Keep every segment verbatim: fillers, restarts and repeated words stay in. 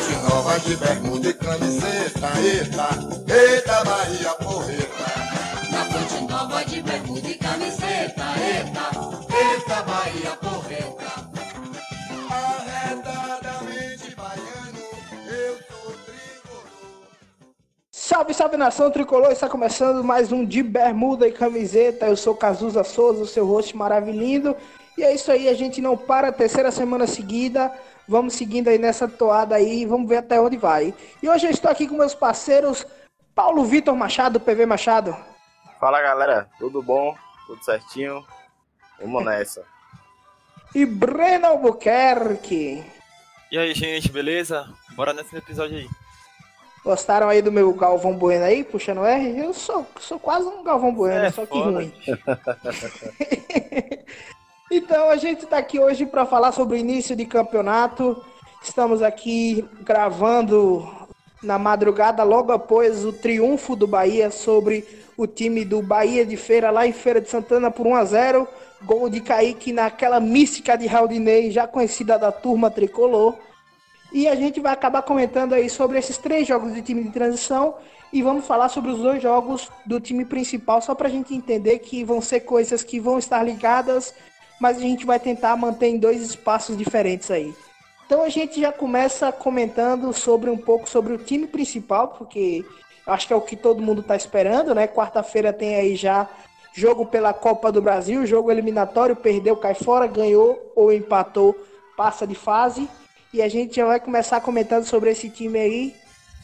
noite nova de bermuda e camiseta. Eita, eita Bahia porreta. Na noite nova de bermuda e camiseta. Eita, eita Bahia porreta. Arretadamente baiano, eu tô tricolor. Salve, salve nação tricolor, está começando mais um de bermuda e camiseta. Eu sou Cazuza Souza, o seu host maravilhoso. E é isso aí, a gente não para a terceira semana seguida, vamos seguindo aí nessa toada aí, vamos ver até onde vai. E hoje eu estou aqui com meus parceiros, Paulo Vitor Machado, P V Machado. Fala galera, tudo bom? Tudo certinho? Vamos nessa. E Breno Albuquerque. E aí gente, beleza? Bora nesse episódio aí. Gostaram aí do meu Galvão Bueno aí, puxando R? Eu sou, sou quase um Galvão Bueno, é, só que foda. Ruim. Então, a gente está aqui hoje para falar sobre o início de campeonato. Estamos aqui gravando na madrugada, logo após o triunfo do Bahia sobre o time do Bahia de Feira, lá em Feira de Santana, por um a zero. Gol de Kaique naquela mística de Raudinei, já conhecida da turma tricolor. E a gente vai acabar comentando aí sobre esses três jogos de time de transição e vamos falar sobre os dois jogos do time principal, só para a gente entender que vão ser coisas que vão estar ligadas, mas a gente vai tentar manter em dois espaços diferentes aí. Então a gente já começa comentando sobre um pouco sobre o time principal, porque acho que é o que todo mundo está esperando, né? Quarta-feira tem aí já jogo pela Copa do Brasil, jogo eliminatório, perdeu, cai fora, ganhou ou empatou, passa de fase. E a gente já vai começar comentando sobre esse time aí,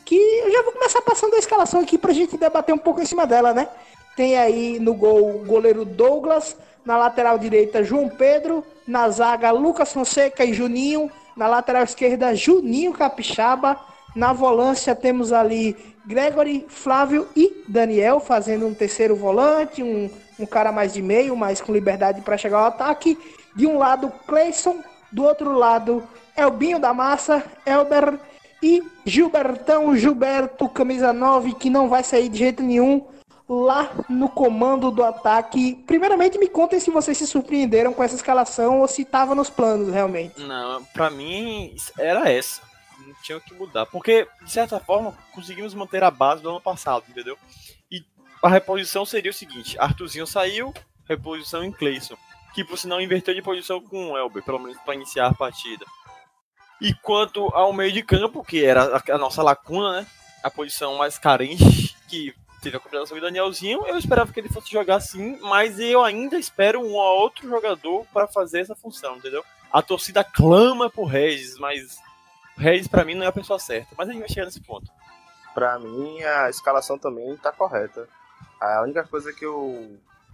que eu já vou começar passando a escalação aqui para a gente debater um pouco em cima dela, né? Tem aí no gol o goleiro Douglas, na lateral direita João Pedro, na zaga Lucas Fonseca e Juninho, na lateral esquerda Juninho Capixaba, na volância temos ali Gregory, Flávio e Daniel fazendo um terceiro volante, um, um cara mais de meio, mas com liberdade para chegar ao ataque. De um lado Clayson, do outro lado Elbinho da Massa, Elber e Gilbertão, Gilberto, camisa nove, que não vai sair de jeito nenhum. Lá no comando do ataque. Primeiramente, me contem se vocês se surpreenderam com essa escalação ou se estava nos planos, realmente. Não, pra mim era essa. Não tinha o que mudar. Porque, de certa forma, conseguimos manter a base do ano passado, entendeu? E a reposição seria o seguinte. Arthurzinho saiu, reposição em Clayson. Que, por sinal, inverteu de posição com o Elber, pelo menos para iniciar a partida. E quanto ao meio de campo, que era a nossa lacuna, né? A posição mais carente, que... teve a contratação do Danielzinho, eu esperava que ele fosse jogar sim, mas eu ainda espero um ou outro jogador para fazer essa função, entendeu? A torcida clama por Regis, mas o Regis para mim não é a pessoa certa, mas a gente vai chegar nesse ponto. Para mim a escalação também tá correta. A única coisa que eu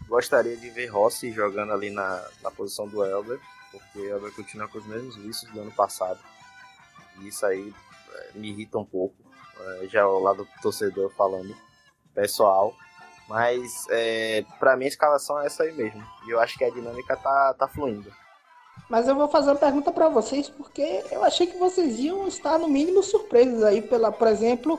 gostaria de ver Rossi jogando ali na, na posição do Elber, porque o Elber continua com os mesmos vícios do ano passado, e isso aí me irrita um pouco, já ao lado do torcedor falando pessoal, mas é, pra mim a escalação é essa aí mesmo, e eu acho que a dinâmica tá, tá fluindo. Mas eu vou fazer uma pergunta pra vocês, porque eu achei que vocês iam estar no mínimo surpresos aí, pela, por exemplo,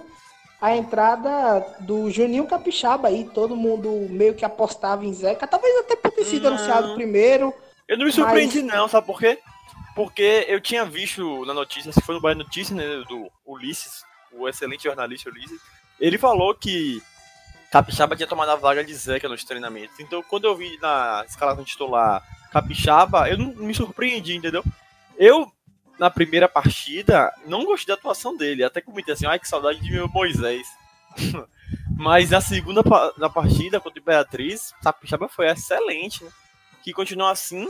a entrada do Juninho Capixaba aí, todo mundo meio que apostava em Zeca, talvez até por ter sido não. anunciado primeiro. Eu não me surpreendi mas... não, sabe por quê? Porque eu tinha visto na notícia, se foi no Bahia Notícias, né, do Ulisses, o excelente jornalista Ulisses, ele falou que Capixaba tinha tomado a vaga de Zeca nos treinamentos. Então, quando eu vi na escalação titular Capixaba, eu não me surpreendi, entendeu? Eu, na primeira partida, não gostei da atuação dele. Até comentei assim, ai, que saudade de meu Moisés. Mas na segunda na partida, contra o Imperatriz, Capixaba foi excelente, né? Que continua assim,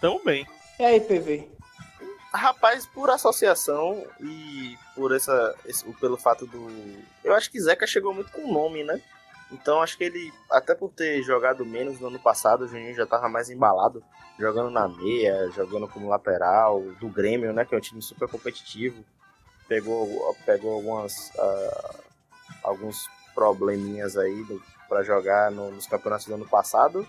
tão bem. E aí, P V? Rapaz, por associação e por essa, esse, pelo fato do... eu acho que Zeca chegou muito com o nome, né? Então acho que ele, até por ter jogado menos no ano passado, o Juninho já tava mais embalado, jogando na meia, jogando como lateral, do Grêmio, né? Que é um time super competitivo. Pegou, pegou algumas, uh, alguns probleminhas aí do, pra jogar no, nos campeonatos do ano passado.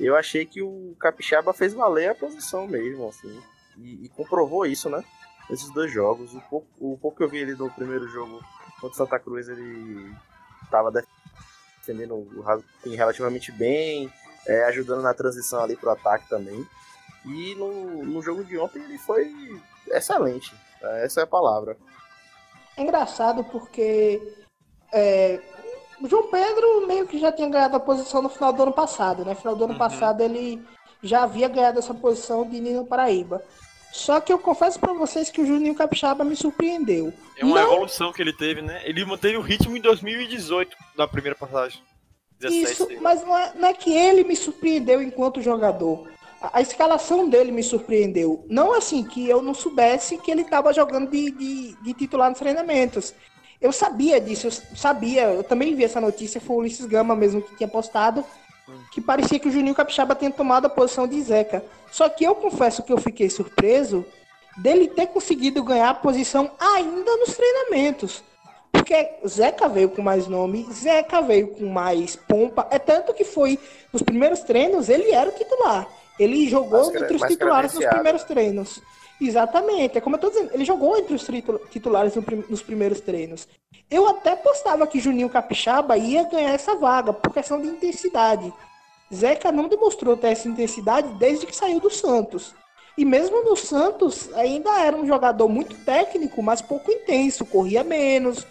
Eu achei que o Capixaba fez valer a posição mesmo, assim. E, e comprovou isso, né? Esses dois jogos. O pouco, o pouco que eu vi ele no primeiro jogo contra o Santa Cruz, ele estava defendendo relativamente bem, é, ajudando na transição ali pro ataque também. E no, no jogo de ontem ele foi excelente. Essa é a palavra. É engraçado porque é, o João Pedro meio que já tinha ganhado a posição no final do ano passado, né? No final do ano uhum. passado ele já havia ganhado essa posição de Nino Paraíba. Só que eu confesso pra vocês que o Juninho Capixaba me surpreendeu. É uma Não... evolução que ele teve, né? Ele manteve o ritmo em dois mil e dezoito, da primeira passagem. dezessete, isso, né? Mas não é, não é que ele me surpreendeu enquanto jogador. A, a escalação dele me surpreendeu. Não assim que eu não soubesse que ele estava jogando de, de, de titular nos treinamentos. Eu sabia disso, eu sabia. Eu também vi essa notícia, foi o Ulisses Gama mesmo que tinha postado, que parecia que o Juninho Capixaba tinha tomado a posição de Zeca. Só que eu confesso que eu fiquei surpreso dele ter conseguido ganhar a posição ainda nos treinamentos. Porque Zeca veio com mais nome, Zeca veio com mais pompa. É tanto que foi, nos primeiros treinos, ele era o titular. Ele jogou mais entre os titulares nos primeiros treinos. Exatamente, é como eu tô dizendo, ele jogou entre os titulares nos primeiros treinos. Eu até postava que Juninho Capixaba ia ganhar essa vaga por questão de intensidade. Zeca não demonstrou ter essa intensidade desde que saiu do Santos. E mesmo no Santos ainda era um jogador muito técnico, mas pouco intenso, corria menos.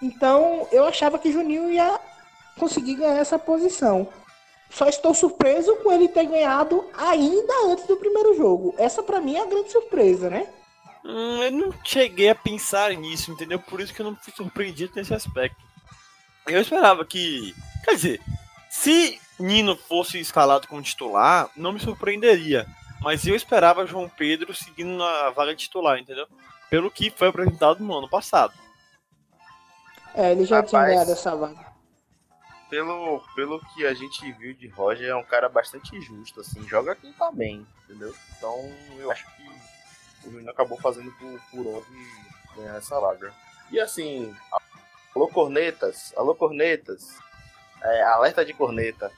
Então eu achava que Juninho ia conseguir ganhar essa posição. Só estou surpreso com ele ter ganhado ainda antes do primeiro jogo. Essa pra mim é a grande surpresa, né? Hum, eu não cheguei a pensar nisso, entendeu? Por isso que eu não fui surpreendido nesse aspecto. Eu esperava que... Quer dizer, se Nino fosse escalado como titular, não me surpreenderia. Mas eu esperava João Pedro seguindo na vaga de titular, entendeu? Pelo que foi apresentado no ano passado. É, ele já Rapaz... tinha ganhado essa vaga. Pelo, pelo que a gente viu de Roger, é um cara bastante justo, assim, joga quem tá bem, entendeu? Então eu acho que o Juninho acabou fazendo por, por onde ganhar essa vaga. E assim, alô cornetas, alô cornetas, é, alerta de corneta.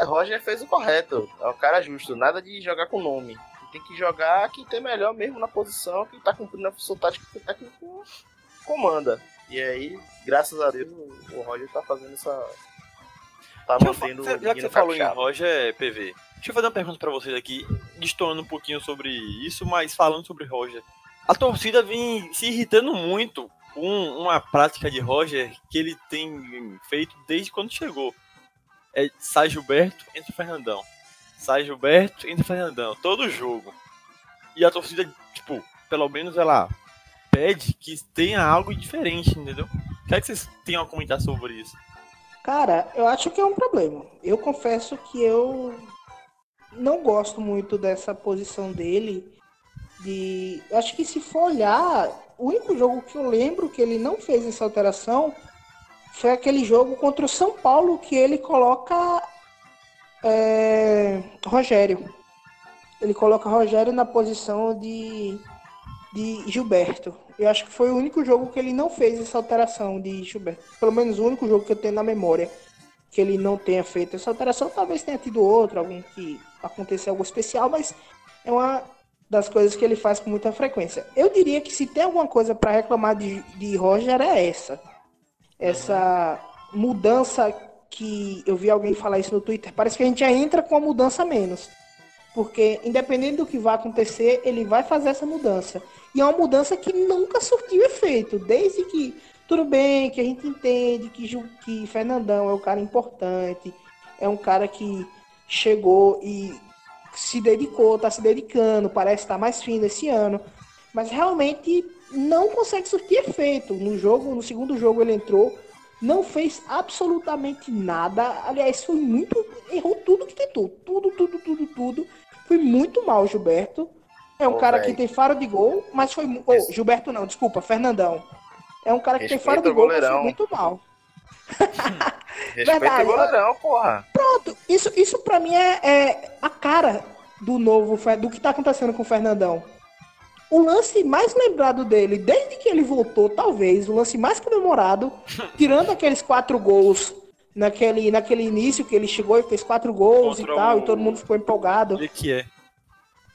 É, Roger fez o correto, é um cara justo, nada de jogar com nome. Tem que jogar quem tem melhor mesmo na posição, quem tá cumprindo a função tática que o técnico comanda. E aí, graças a Deus, o Roger tá fazendo essa... Tá mantendo o... Já que você falou em Roger, P V, deixa eu fazer uma pergunta pra vocês aqui, destoando um pouquinho sobre isso, mas falando sobre Roger. A torcida vem se irritando muito com uma prática de Roger que ele tem feito desde quando chegou. É, sai Gilberto, entra Fernandão. Sai Gilberto, entra Fernandão. Todo jogo. E a torcida, tipo, pelo menos ela... pede que tenha algo diferente, entendeu? Quer que vocês tenham a comentar sobre isso? Cara, eu acho que é um problema. Eu confesso que eu não gosto muito dessa posição dele. De... Eu acho que se for olhar, o único jogo que eu lembro que ele não fez essa alteração foi aquele jogo contra o São Paulo que ele coloca é... Rogério. Ele coloca Rogério na posição de... de Gilberto. Eu acho que foi o único jogo que ele não fez essa alteração de Gilberto. Pelo menos o único jogo que eu tenho na memória que ele não tenha feito essa alteração. Talvez tenha tido outro, algum que aconteceu algo especial, mas é uma das coisas que ele faz com muita frequência. Eu diria que se tem alguma coisa para reclamar de, de Roger é essa. Essa mudança que eu vi alguém falar isso no Twitter. Parece que a gente já entra com a mudança menos. Porque, independente do que vai acontecer, ele vai fazer essa mudança. E é uma mudança que nunca surtiu efeito. Desde que, tudo bem, que a gente entende que, que Fernandão é um cara importante, é um cara que chegou e se dedicou, tá se dedicando, parece estar mais fino esse ano. Mas realmente não consegue surtir efeito. No jogo, no segundo jogo ele entrou, não fez absolutamente nada. Aliás, foi muito. Errou tudo que tentou. Tudo, tudo, tudo, tudo. Foi muito mal, Gilberto. É um oh, cara véio. que tem faro de gol, mas foi... Oh, Esse... Gilberto não, desculpa, Fernandão. É um cara que Respeita tem faro de gol, goleirão. mas foi muito mal. Respeita Verdade, o goleirão, porra. Pronto, isso, isso pra mim é, é a cara do novo, do que tá acontecendo com o Fernandão. O lance mais lembrado dele, desde que ele voltou, talvez, o lance mais comemorado, tirando aqueles quatro gols... Naquele, naquele início que ele chegou e fez quatro gols contra e tal, o... e todo mundo ficou empolgado. Jequié.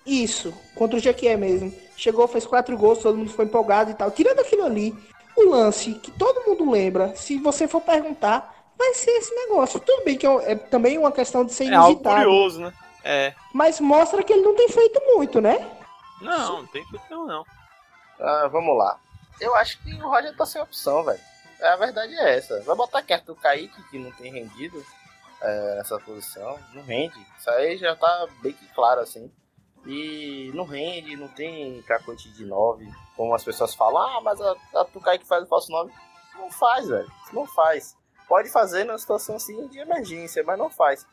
Isso, contra o Jequié mesmo. Chegou, fez quatro gols, todo mundo ficou empolgado e tal. Tirando aquilo ali, o lance que todo mundo lembra, se você for perguntar, vai ser esse negócio. Tudo bem que é também uma questão de ser inusitado. É algo curioso, né? É. Mas mostra que ele não tem feito muito, né? Não, não tem feito não, não. Ah, vamos lá. eu acho que o Roger tá sem opção, velho. A verdade é essa. Vai botar quieto o Kaique, que não tem rendido é, nessa posição. Não rende. Isso aí já tá bem que claro, assim. E não rende, não tem cacote de nove. Como as pessoas falam, ah, mas a, a, o Kaique faz o falso nove. Não faz, velho. Não faz. Pode fazer numa situação assim de emergência, mas não faz.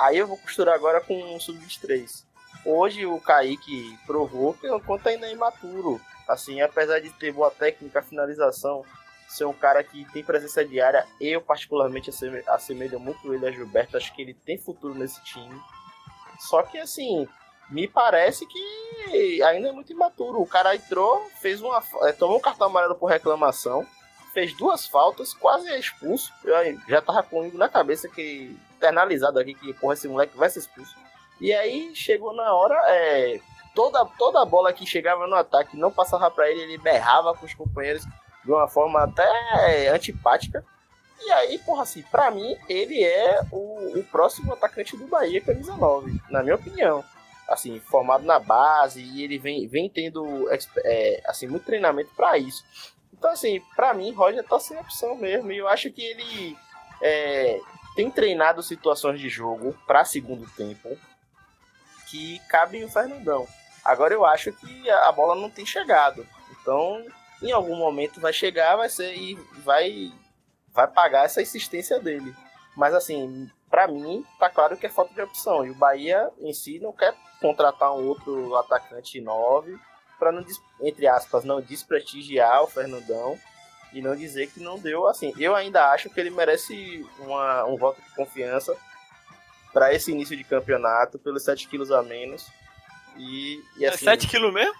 Aí eu vou costurar agora com um sub vinte e três. Hoje o Kaique provou que o quanto ainda é imaturo. Assim, apesar de ter boa técnica, finalização, ser um cara que tem presença diária, eu particularmente assemelho muito ele a Gilberto. Acho que ele tem futuro nesse time. Só que assim, me parece que ainda é muito imaturo. O cara entrou, fez uma, tomou um cartão amarelo por reclamação, fez duas faltas, quase é expulso. Eu já tava comigo na cabeça que, internalizado aqui, que porra, esse moleque vai ser expulso. E aí chegou na hora, é, toda, toda a bola que chegava no ataque não passava para ele, ele berrava com os companheiros de uma forma até é, antipática. E aí, porra, assim, pra mim, ele é o, o próximo atacante do Bahia, camisa nove, na minha opinião. Assim, formado na base, e ele vem, vem tendo é, assim, muito treinamento para isso. Então, assim, pra mim, Roger tá sem opção mesmo. E eu acho que ele é, tem treinado situações de jogo para segundo tempo que cabe o Fernandão. Agora eu acho que a bola não tem chegado. Então, em algum momento vai chegar, vai ser e vai, vai pagar essa insistência dele. Mas assim, para mim, tá claro que é falta de opção. E o Bahia em si não quer contratar um outro atacante nove para não, entre aspas, não desprestigiar o Fernandão e não dizer que não deu. Assim, eu ainda acho que ele merece uma, um voto de confiança para esse início de campeonato, pelos sete quilos a menos. E, e assim, é sete quilos mesmo?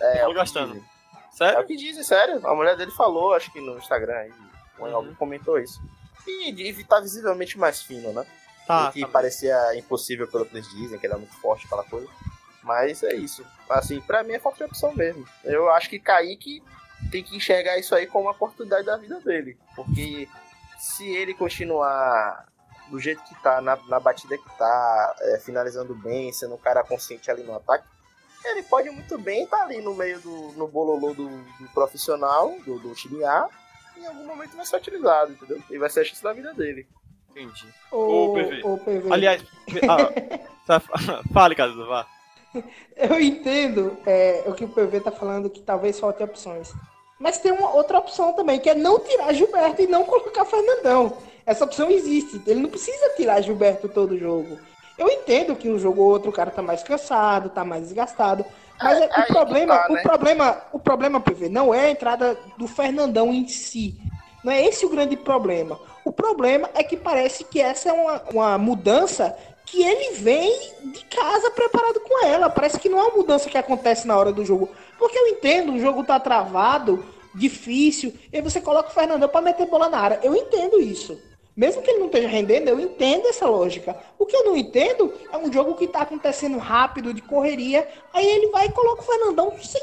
É, tô gastando. Sério? É o que dizem, sério. A mulher dele falou, acho que no Instagram, aí, uhum. Alguém comentou isso. E, e tá visivelmente mais fino, né? Tá, o que tá parecia bem. Impossível pelo que eles dizem, que ele é muito forte, aquela coisa. Mas é isso. Assim, pra mim é falta de opção mesmo. Eu acho que Kaique tem que enxergar isso aí como uma oportunidade da vida dele. Porque se ele continuar do jeito que tá, na, na batida que tá, é, finalizando bem, sendo um cara consciente ali no ataque, ele pode muito bem estar tá ali no meio do no bololô do, do profissional, do, do time A, e em algum momento vai ser utilizado, entendeu? E vai ser a chance da vida dele. Entendi. Ô, P V. Ô, P V. Aliás, ah, fale, Cazuza, vá. Eu entendo é, o que o P V tá falando, que talvez falte opções. Mas tem uma outra opção também, que é não tirar Gilberto e não colocar Fernandão. Essa opção existe. Ele não precisa tirar Gilberto todo jogo. Eu entendo que um jogo ou outro o cara tá mais cansado, tá mais desgastado. Mas aí, o, aí problema, tá, né? o problema, o problema, P V, não é a entrada do Fernandão em si. Não é esse o grande problema. O problema é que parece que essa é uma, uma mudança que ele vem de casa preparado com ela. Parece que não é uma mudança que acontece na hora do jogo. Porque eu entendo, o jogo tá travado, difícil, e aí você coloca o Fernandão pra meter bola na área. Eu entendo isso. Mesmo que ele não esteja rendendo, eu entendo essa lógica. O que eu não entendo é um jogo que está acontecendo rápido, de correria, aí ele vai e coloca o Fernandão sem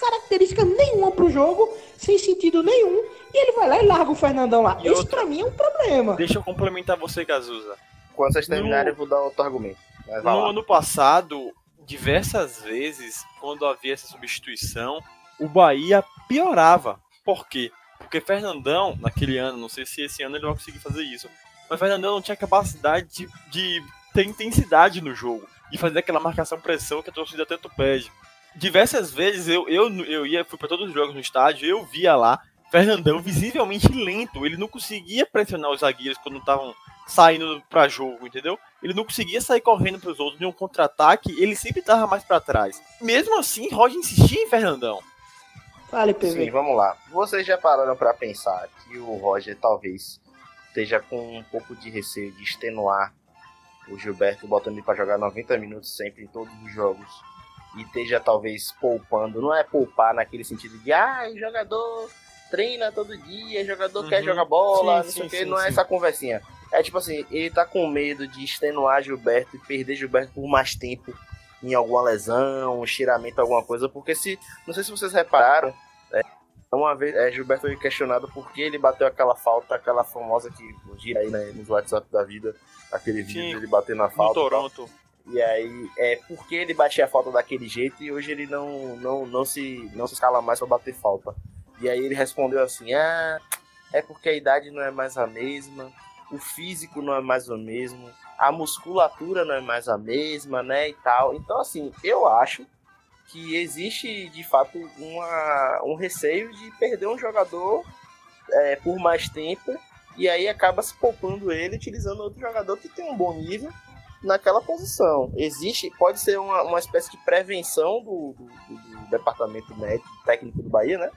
característica nenhuma pro jogo, sem sentido nenhum, e ele vai lá e larga o Fernandão lá. E isso outra... pra mim é um problema. Deixa eu complementar você, Cazuza. Quando vocês terminarem, no... eu vou dar outro argumento. Mas no lá. Ano passado, diversas vezes, quando havia essa substituição, o Bahia piorava. Por quê? Porque Fernandão, naquele ano, não sei se esse ano ele vai conseguir fazer isso, mas Fernandão não tinha capacidade de, de ter intensidade no jogo, de fazer aquela marcação-pressão que a torcida tanto pede. Diversas vezes eu, eu, eu ia, fui para todos os jogos no estádio, eu via lá Fernandão visivelmente lento, ele não conseguia pressionar os zagueiros quando estavam saindo para jogo, entendeu? Ele não conseguia sair correndo para os outros de um contra-ataque, ele sempre estava mais para trás. Mesmo assim, Roger insistia em Fernandão. Vale, P V. Sim, vamos lá. Vocês já pararam para pensar que o Roger talvez esteja com um pouco de receio de extenuar o Gilberto, botando ele para jogar noventa minutos sempre em todos os jogos, e esteja talvez poupando, não é poupar naquele sentido de ah, jogador treina todo dia, jogador uhum. quer jogar bola, sim, não sei o que, não sim. é essa conversinha. É tipo assim, ele tá com medo de extenuar Gilberto e perder Gilberto por mais tempo, em alguma lesão, um estiramento, alguma coisa, porque se, não sei se vocês repararam, é, uma vez é, Gilberto foi questionado por que ele bateu aquela falta, aquela famosa que gira aí, né, nos WhatsApp da vida, aquele vídeo dele batendo na falta. No Toronto. E aí, é porque ele batia a falta daquele jeito e hoje ele não, não, não, se, não se escala mais pra bater falta. E aí ele respondeu assim, ah, é porque a idade não é mais a mesma, o físico não é mais o mesmo, a musculatura não é mais a mesma, né, e tal. Então, assim, eu acho que existe, de fato, uma, um receio de perder um jogador é, por mais tempo e aí acaba se poupando ele, utilizando outro jogador que tem um bom nível naquela posição. Existe, pode ser uma, uma espécie de prevenção do, do, do departamento médico, técnico do Bahia, né?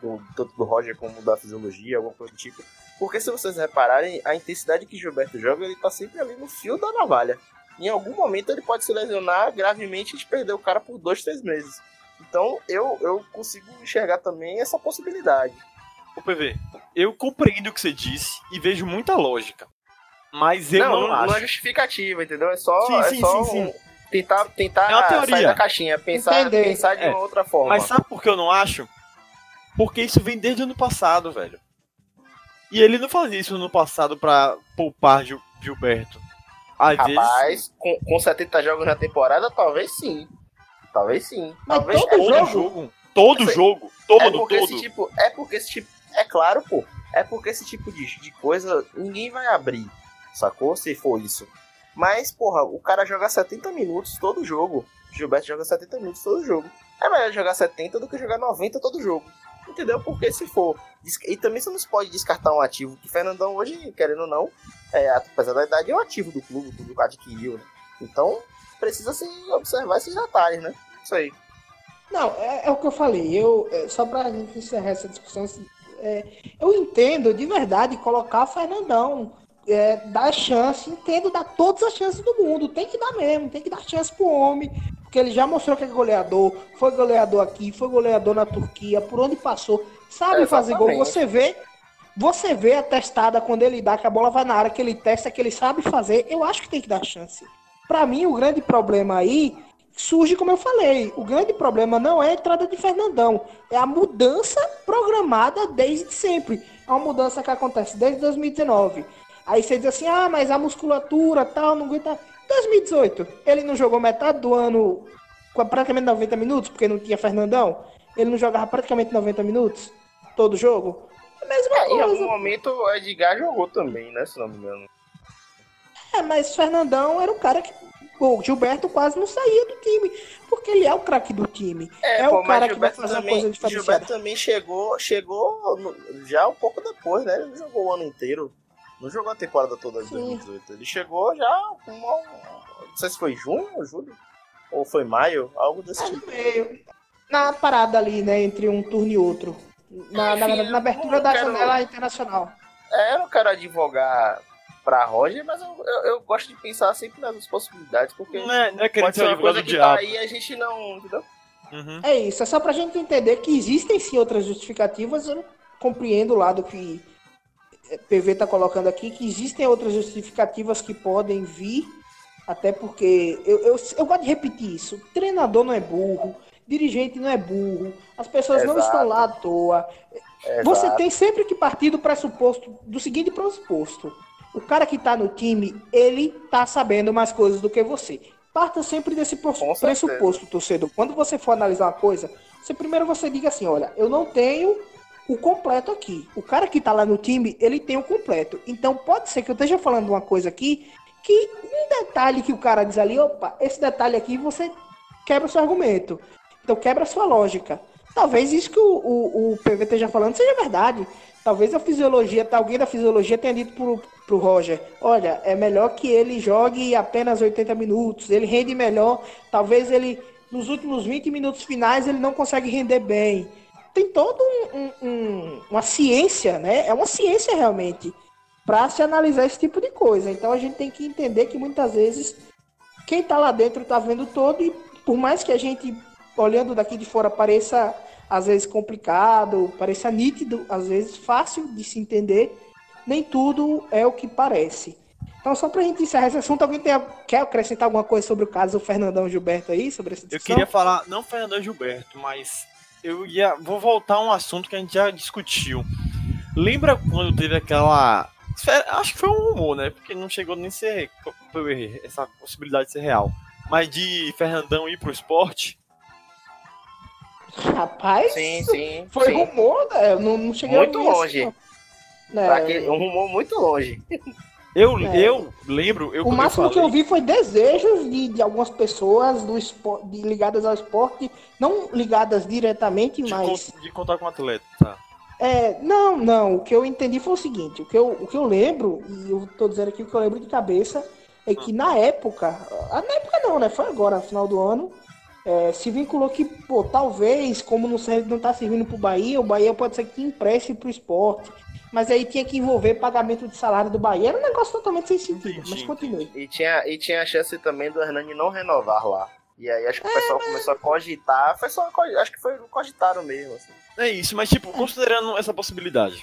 Do, tanto do Roger como da fisiologia, alguma coisa do tipo. Porque se vocês repararem, a intensidade que Gilberto joga, ele tá sempre ali no fio da navalha. Em algum momento ele pode se lesionar gravemente e perder o cara por dois, três meses. Então eu, eu consigo enxergar também essa possibilidade. Ô P V, eu compreendo o que você disse e vejo muita lógica. Mas eu não, não, não acho. Não é justificativa, entendeu? É só, sim, é sim, só sim, um, sim. tentar, tentar é sair da caixinha, pensar, pensar de é. uma outra forma. Mas sabe por que eu não acho? Porque isso vem desde o ano passado, velho. E ele não fazia isso no ano passado pra poupar Gil- Gilberto. Às Rapaz, vezes... com, com setenta jogos na temporada, talvez sim. Talvez sim. Mas talvez todo é jogo. jogo. Todo esse... jogo. Todo, é porque todo. Esse tipo, é porque esse tipo... É claro, pô. É porque esse tipo de, de coisa ninguém vai abrir. Sacou? Se for isso. Mas, porra, o cara joga setenta minutos todo jogo. Gilberto joga setenta minutos todo jogo. É melhor jogar setenta do que jogar noventa todo jogo. Entendeu? Porque se for... E também você não pode descartar um ativo, que Fernandão hoje, querendo ou não, é, apesar da idade, é um ativo do clube, do que adquiriu, né? Então, precisa se observar esses detalhes, né? Isso aí. Não, é, é o que eu falei. Eu, é, só pra gente encerrar essa discussão, é, eu entendo, de verdade, colocar o Fernandão, é, dar chance, entendo dar todas as chances do mundo. Tem que dar mesmo, tem que dar chance pro homem. Porque ele já mostrou que é goleador, foi goleador aqui, foi goleador na Turquia, por onde passou, sabe é, fazer gol. Você vê, você vê a testada quando ele dá, que a bola vai na área, que ele testa, que ele sabe fazer. Eu acho que tem que dar chance. Para mim, o grande problema aí surge, como eu falei, o grande problema não é a entrada de Fernandão, é a mudança programada desde sempre. É uma mudança que acontece desde dois mil e dezenove. Aí você diz assim, ah, mas a musculatura, tal, não aguenta... dois mil e dezoito, ele não jogou metade do ano, praticamente noventa minutos, porque não tinha Fernandão. Ele não jogava praticamente noventa minutos todo jogo. É, mesma é coisa. Em algum momento o Edgar jogou também, né? Se não me engano. É, mas Fernandão era o cara que... Pô, o Gilberto quase não saía do time, porque ele é o craque do time. É, é pô, o cara que vai fazer também, uma coisa diferenciada. Gilberto também chegou, chegou já um pouco depois, né? Ele não jogou o ano inteiro. Não jogou a temporada toda de dois mil e dezoito. Ele chegou já com uma... Não sei se foi junho ou julho. Ou foi maio. Algo desse é tipo. Meio. Na parada ali, né? Entre um turno e outro. Na, Enfim, na, na abertura da quero... janela internacional. É, eu não quero advogar pra Roger, mas eu, eu, eu gosto de pensar sempre nas possibilidades. Porque não é, não é pode ser uma coisa que tá aí a gente não... Entendeu? Uhum. É isso. É só pra gente entender que existem sim outras justificativas. Eu compreendo o lado que... P V está colocando aqui, que existem outras justificativas que podem vir, até porque eu, eu, eu gosto de repetir isso, treinador não é burro, dirigente não é burro, as pessoas Exato. não estão lá à toa. Exato. Você tem sempre que partir do pressuposto, do seguinte pressuposto, o cara que está no time, ele está sabendo mais coisas do que você. Parta sempre desse pressuposto, torcedor. Quando você for analisar uma coisa, você, primeiro você diga assim, olha, eu não tenho... o completo aqui. O cara que tá lá no time, ele tem o completo. Então pode ser que eu esteja falando uma coisa aqui, que um detalhe que o cara diz ali, opa, esse detalhe aqui você quebra o seu argumento. Então quebra a sua lógica. Talvez isso que o, o, o P V esteja falando seja verdade. Talvez a fisiologia, alguém da fisiologia tenha dito pro, pro Roger, olha, é melhor que ele jogue apenas oitenta minutos, ele rende melhor, talvez ele, nos últimos vinte minutos finais, ele não consegue render bem. Tem toda um, um, um, uma ciência, né? É uma ciência realmente para se analisar esse tipo de coisa. Então a gente tem que entender que muitas vezes quem está lá dentro está vendo todo e por mais que a gente, olhando daqui de fora, pareça às vezes complicado, pareça nítido, às vezes fácil de se entender, nem tudo é o que parece. Então só para a gente encerrar esse assunto, alguém tem, quer acrescentar alguma coisa sobre o caso do Fernandão Gilberto aí, sobre essa discussão? Eu queria falar, não Fernandão Gilberto, mas... Eu ia, vou voltar a um assunto que a gente já discutiu. Lembra quando teve aquela... Acho que foi um rumor, né? Porque não chegou nem a ser essa possibilidade de ser real. mas de Fernandão ir pro esporte? Rapaz, sim, sim, foi sim. rumor, né? Eu não, não cheguei muito a ouvir longe. Isso, né? Aquele, um rumor muito longe. Eu, é. eu lembro... Eu, o máximo eu falei... que eu vi foi desejos de, de algumas pessoas do espor, de, ligadas ao esporte, não ligadas diretamente, de mas... Con, de contar com o atleta, tá? É, não, não. O que eu entendi foi o seguinte, o que eu, o que eu lembro, e eu tô dizendo aqui o que eu lembro de cabeça, é que na época... Na época não, né? Foi agora, no final do ano, é, se vinculou que, pô, talvez, como não, serve, não tá servindo pro Bahia, o Bahia pode ser que empreste pro esporte... Mas aí tinha que envolver pagamento de salário do Bahia. Era um negócio totalmente sem sentido, mas continue. E tinha, e tinha a chance também do Hernani não renovar lá. E aí acho que o é, pessoal mas... começou a cogitar. Foi só, acho que foi cogitaram mesmo. Assim. É isso, mas tipo, considerando essa possibilidade.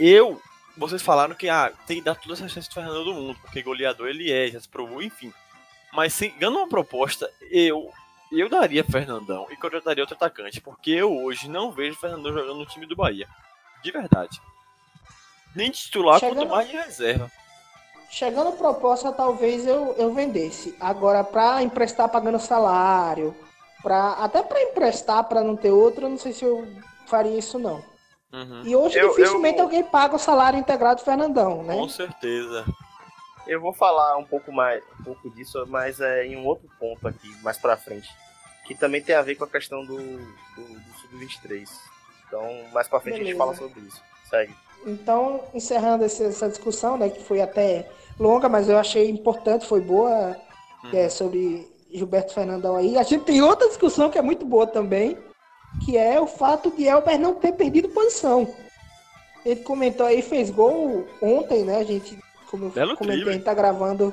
Eu, vocês falaram que ah, tem que dar todas as chances do Fernando do mundo, porque goleador ele é, já se provou, enfim. Mas se ganhando uma proposta, eu, eu daria Fernandão e contrataria outro atacante, porque eu hoje não vejo o Fernandão jogando no time do Bahia. De verdade. Nem titular, chegando, quanto mais de reserva. Chegando proposta, talvez eu, eu vendesse. Agora, para emprestar pagando salário, pra, até para emprestar, para não ter outro, eu não sei se eu faria isso, não. Uhum. E hoje, eu, dificilmente, eu... alguém paga o salário integrado do Fernandão, né? Com certeza. Eu vou falar um pouco mais um pouco disso, mas é em um outro ponto aqui, mais para frente, que também tem a ver com a questão do, do, do sub vinte e três. Então, mais para frente, beleza, a gente fala sobre isso. Segue. Então, encerrando essa discussão, né, que foi até longa, mas eu achei importante, foi boa, hum. que é sobre Gilberto Fernandão aí. A gente tem outra discussão que é muito boa também, que é o fato de Elber não ter perdido posição. Ele comentou aí, fez gol ontem, né, a gente, como eu comentei, a gente tá gravando,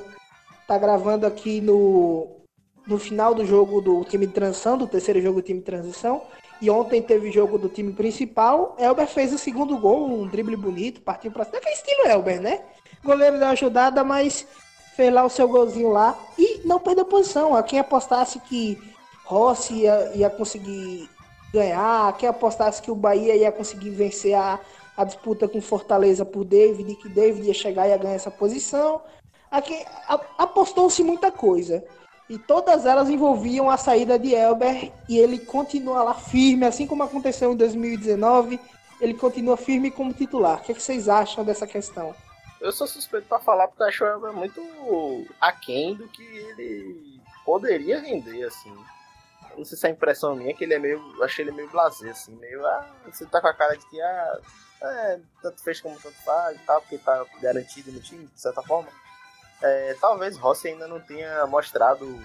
tá gravando aqui no, no final do jogo do time de transição, do terceiro jogo do time de transição. E ontem teve jogo do time principal. Elber fez o segundo gol, um drible bonito, partiu pra cima. Que estilo Elber, né? O goleiro deu uma ajudada, mas fez lá o seu golzinho lá e não perdeu posição. A quem apostasse que Rossi ia, ia conseguir ganhar, a quem apostasse que o Bahia ia conseguir vencer a, a disputa com Fortaleza por David, e que David ia chegar e ia ganhar essa posição, a quem a, apostou-se muita coisa. E todas elas envolviam a saída de Elber e ele continua lá firme, assim como aconteceu em dois mil e dezenove, ele continua firme como titular. O que, é que vocês acham dessa questão? Eu sou suspeito para falar porque eu acho o Elber muito aquém do que ele poderia render, assim. Não sei se é a impressão minha, que ele é meio, eu achei ele meio blasé, assim, meio, ah, você tá com a cara de que, ah, é, tanto fez como tanto faz e tal, porque tá garantido no time, de certa forma. É, talvez Rossi ainda não tenha mostrado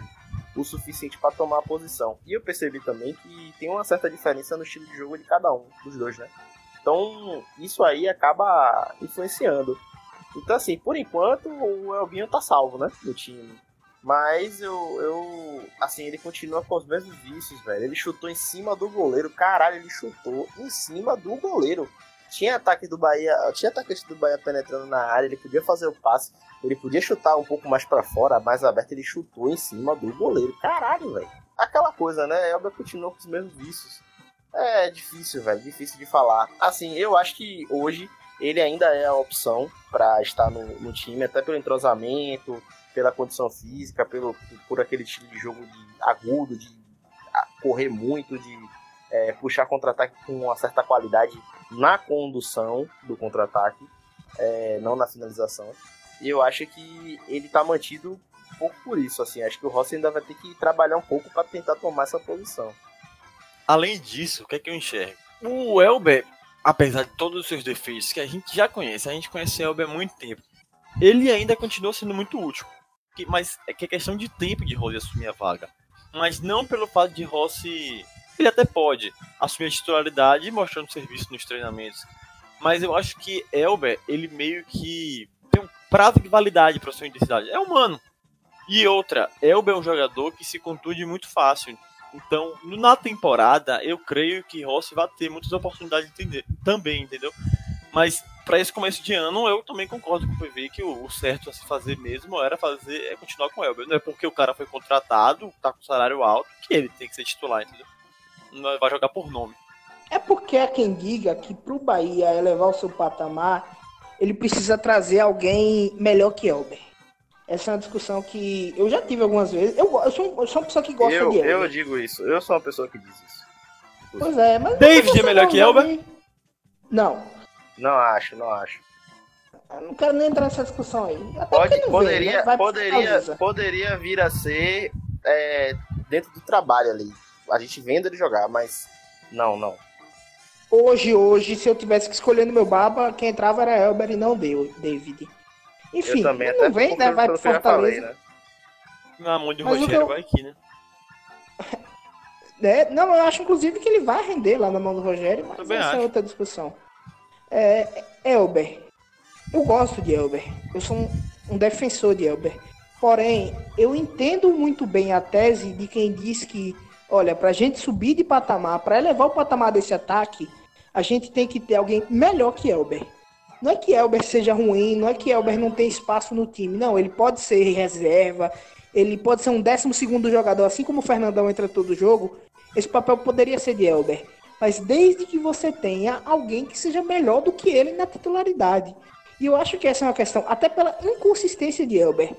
o suficiente para tomar a posição. E eu percebi também que tem uma certa diferença no estilo de jogo de cada um, dos dois, né? Então, isso aí acaba influenciando. Então, assim, por enquanto, o Elbinho tá salvo, né? Do time. Mas eu, eu... Assim, ele continua com os mesmos vícios, velho. Ele chutou em cima do goleiro. Caralho, ele chutou em cima do goleiro. Tinha ataque do Bahia, tinha atacante do Bahia penetrando na área, ele podia fazer o passe, ele podia chutar um pouco mais pra fora, mais aberto, ele chutou em cima do goleiro. Caralho, velho. Aquela coisa, né? Elber continuou com os mesmos vícios. É difícil, velho, difícil de falar. Assim, eu acho que hoje ele ainda é a opção pra estar no, no time, até pelo entrosamento, pela condição física, pelo, por aquele estilo de jogo de agudo, de correr muito, de... É, puxar contra-ataque com uma certa qualidade na condução do contra-ataque, é, não na finalização. E eu acho que ele tá mantido um pouco por isso, assim. Acho que o Rossi ainda vai ter que trabalhar um pouco para tentar tomar essa posição. Além disso, o que é que eu enxergo? O Elber, apesar de todos os seus defeitos que a gente já conhece, a gente conhece o Elber há muito tempo, ele ainda continua sendo muito útil. Mas é que é questão de tempo de Rossi assumir a vaga. Mas não pelo fato de Rossi... Ele até pode assumir a titularidade, mostrando serviço nos treinamentos. Mas eu acho que Elber, ele meio que tem um prazo de validade para sua intensidade. É humano. E outra, Elber é um jogador que se contunde muito fácil. Então, na temporada, eu creio que Rossi vai ter muitas oportunidades de entender, também, entendeu? Mas para esse começo de ano, eu também concordo com o P V que o certo a se fazer mesmo era fazer, é continuar com o Elber. Não é porque o cara foi contratado, tá com salário alto, que ele tem que ser titular, entendeu? Não vai jogar por nome. É porque há quem diga que pro Bahia elevar o seu patamar, ele precisa trazer alguém melhor que Elber. Essa é uma discussão que eu já tive algumas vezes. Eu, eu, sou, eu sou uma pessoa que gosta eu, de Elber. Eu digo isso. Eu sou uma pessoa que diz isso. Pois é, mas... David é melhor que Elber? De... Não. Não acho, não acho. Eu não quero nem entrar nessa discussão aí. Até Pode, não poderia, vem, né? poderia, poderia vir a ser é, dentro do trabalho ali. A gente vendo ele jogar, mas não, não. Hoje, hoje, se eu tivesse que escolher no meu baba, quem entrava era Elber e não deu, David. Enfim, também, não vem, né? Vai pro Fortaleza. Falei, né? Na mão de Rogério eu... vai aqui, né? É, não, eu acho, inclusive, que ele vai render lá na mão do Rogério, mas também essa acho. É outra discussão. É, Elber. Eu gosto de Elber. Eu sou um, um defensor de Elber. Porém, eu entendo muito bem a tese de quem diz que, olha, pra gente subir de patamar, pra elevar o patamar desse ataque, a gente tem que ter alguém melhor que Elber. Não é que Elber seja ruim, não é que Elber não tem espaço no time. Não, ele pode ser reserva, ele pode ser um décimo segundo jogador, assim como o Fernandão entra todo jogo. Esse papel poderia ser de Elber. Mas desde que você tenha alguém que seja melhor do que ele na titularidade. E eu acho que essa é uma questão, até pela inconsistência de Elber.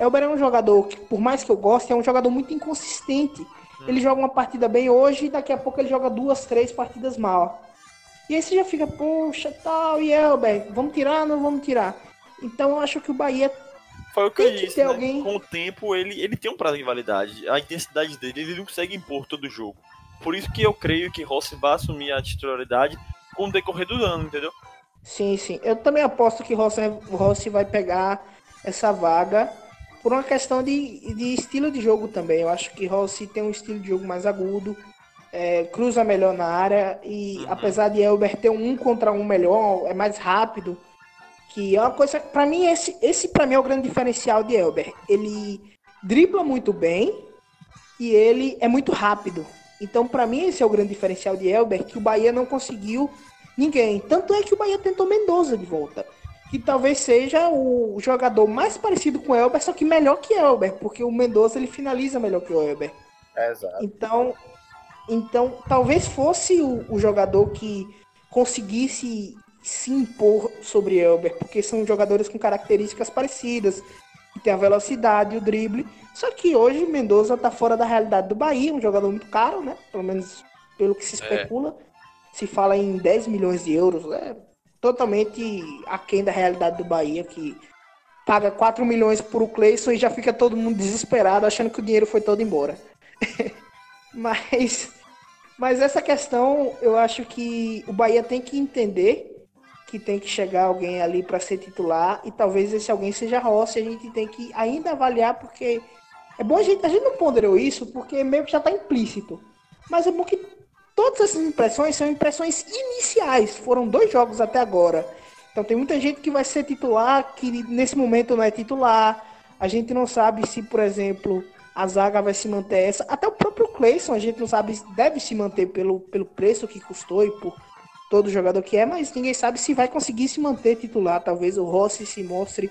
Elber é um jogador que, por mais que eu goste, é um jogador muito inconsistente. Hum. Ele joga uma partida bem hoje e daqui a pouco ele joga duas, três partidas mal. E aí você já fica, poxa, tal, e Elber, vamos tirar ou não vamos tirar? Então eu acho que o Bahia Foi o que tem eu disse, que ter né? alguém... Com o tempo, ele, ele tem um prazo de validade. A intensidade dele, ele não consegue impor todo o jogo. Por isso que eu creio que Rossi vai assumir a titularidade com o decorrer do ano, entendeu? Sim, sim. Eu também aposto que Rossi, Rossi vai pegar essa vaga por uma questão de, de estilo de jogo também. Eu acho que Rossi tem um estilo de jogo mais agudo. É, cruza melhor na área e uhum. apesar de Elber ter um contra um melhor, é mais rápido, que é uma coisa, pra mim esse, esse pra mim é o grande diferencial de Elber. Ele dribla muito bem e ele é muito rápido. Então pra mim esse é o grande diferencial de Elber, que o Bahia não conseguiu ninguém, tanto é que o Bahia tentou Mendoza de volta, que talvez seja o jogador mais parecido com Elber, só que melhor que Elber, porque o Mendoza ele finaliza melhor que o Elber. É, exato. Então Então, talvez fosse o, o jogador que conseguisse se impor sobre Elber, porque são jogadores com características parecidas, que tem a velocidade, o drible. Só que hoje o Mendoza está fora da realidade do Bahia, um jogador muito caro, né? Pelo menos pelo que se especula. É. Se fala em dez milhões de euros, né? Totalmente aquém da realidade do Bahia, que paga quatro milhões por o Clayson e já fica todo mundo desesperado, achando que o dinheiro foi todo embora. Mas, mas essa questão, eu acho que o Bahia tem que entender que tem que chegar alguém ali para ser titular e talvez esse alguém seja Rossi. A gente tem que ainda avaliar, porque é bom a gente, a gente não ponderou isso porque meio que já está implícito. Mas é bom que todas essas impressões são impressões iniciais, foram dois jogos até agora. Então tem muita gente que vai ser titular, que nesse momento não é titular. A gente não sabe se, por exemplo... a zaga vai se manter essa. Até o próprio Clayson, a gente não sabe, deve se manter pelo, pelo preço que custou e por todo jogador que é, mas ninguém sabe se vai conseguir se manter titular. Talvez o Rossi se mostre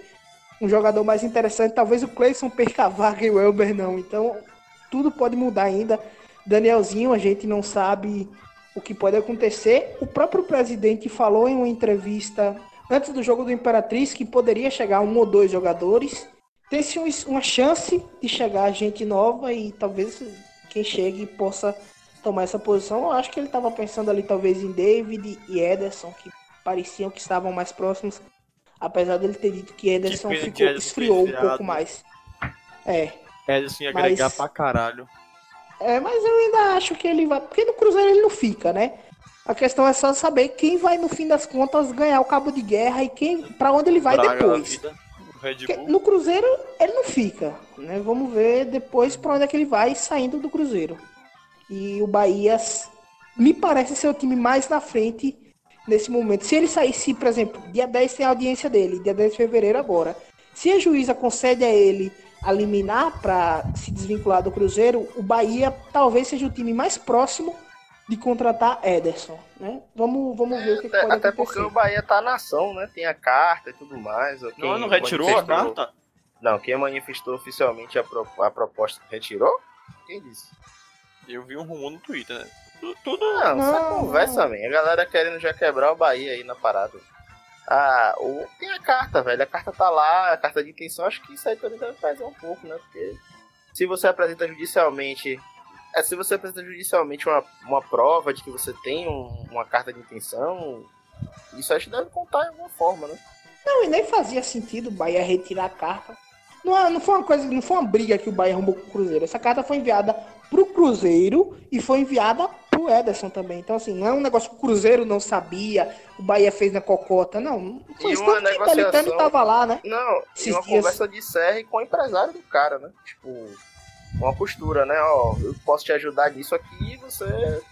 um jogador mais interessante. Talvez o Clayson perca a vaga e o Elber não. Então, tudo pode mudar ainda. Danielzinho, a gente não sabe o que pode acontecer. O próprio presidente falou em uma entrevista antes do jogo do Imperatriz que poderia chegar um ou dois jogadores. Tem-se uma chance de chegar gente nova e talvez quem chegue possa tomar essa posição. Eu acho que ele estava pensando ali talvez em David e Ederson, que pareciam que estavam mais próximos, apesar dele ter dito que Ederson que ficou, Ederson esfriou um pouco mais. É. Ederson ia mas, agregar pra caralho. É, mas eu ainda acho que ele vai... Porque no Cruzeiro ele não fica, né? A questão é só saber quem vai, no fim das contas, ganhar o cabo de guerra e quem pra onde ele vai Braga depois. No Cruzeiro ele não fica, né? Vamos ver depois para onde é que ele vai saindo do Cruzeiro. E o Bahia me parece ser o time mais na frente nesse momento. Se ele saísse, por exemplo, dia dez tem a audiência dele, dia dez de fevereiro agora. Se a juíza concede a ele a liminar para se desvincular do Cruzeiro, o Bahia talvez seja o time mais próximo de contratar Ederson, né? Vamos, vamos ver é, o que, até, que pode até acontecer. Até porque o Bahia tá na ação, né? Tem a carta e tudo mais. Quem não, não retirou a carta? Não, quem manifestou oficialmente a, pro, a proposta retirou? Quem disse? Eu vi um rumor no Twitter, né? Tudo... Não, não essa conversa, man. A galera querendo já quebrar o Bahia aí na parada. Ah, ou tem a carta, velho. A carta tá lá, a carta de intenção. Acho que isso aí também deve fazer um pouco, né? Porque se você apresenta judicialmente... É, se você apresenta judicialmente uma, uma prova de que você tem um, uma carta de intenção, isso acho que deve contar de alguma forma, né? Não, e nem fazia sentido o Bahia retirar a carta. Não, não foi uma coisa, não foi uma briga que o Bahia arrumou com o Cruzeiro. Essa carta foi enviada pro Cruzeiro e foi enviada pro Ederson também. Então, assim, não é um negócio que o Cruzeiro não sabia, o Bahia fez na cocota, não. Não foi isso, tanto que o Italitano estava lá, né? Não, e uma conversa de serra com o empresário do cara, né? Tipo, uma postura, né? Ó, eu posso te ajudar nisso aqui, você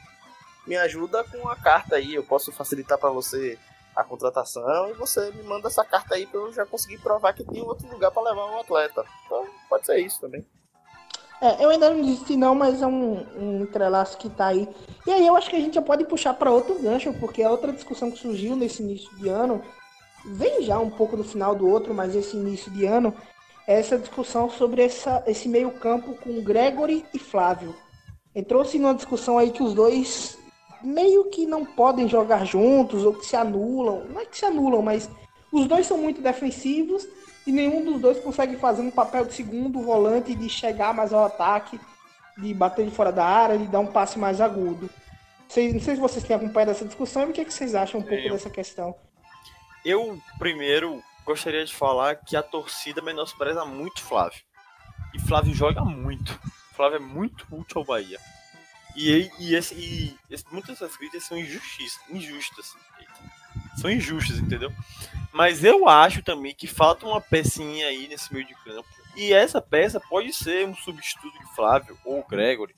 me ajuda com a carta aí, eu posso facilitar pra você a contratação e você me manda essa carta aí pra eu já conseguir provar que tem outro lugar pra levar um atleta. Então pode ser isso também. É, eu ainda não disse não, mas é um, um entrelaço que tá aí. E aí eu acho que a gente já pode puxar pra outro gancho, porque a outra discussão que surgiu nesse início de ano, vem já um pouco do final do outro, mas esse início de ano, é essa discussão sobre essa, esse meio campo com Gregory e Flávio. Entrou-se numa discussão aí que os dois... meio que não podem jogar juntos ou que se anulam, não é que se anulam, mas os dois são muito defensivos e nenhum dos dois consegue fazer um papel de segundo volante, de chegar mais ao ataque, de bater de fora da área, de dar um passe mais agudo. Vocês, não sei se vocês têm acompanhado essa discussão e o que, é que vocês acham um pouco eu, dessa questão. Eu, primeiro, gostaria de falar que a torcida menospreza muito Flávio. E Flávio joga muito. Flávio é muito útil ao Bahia. E, e, esse, e esse, muitas dessas críticas são injustas, injustas. São injustas, entendeu? Mas eu acho também que falta uma pecinha aí nesse meio de campo. E essa peça pode ser um substituto de Flávio ou Gregory.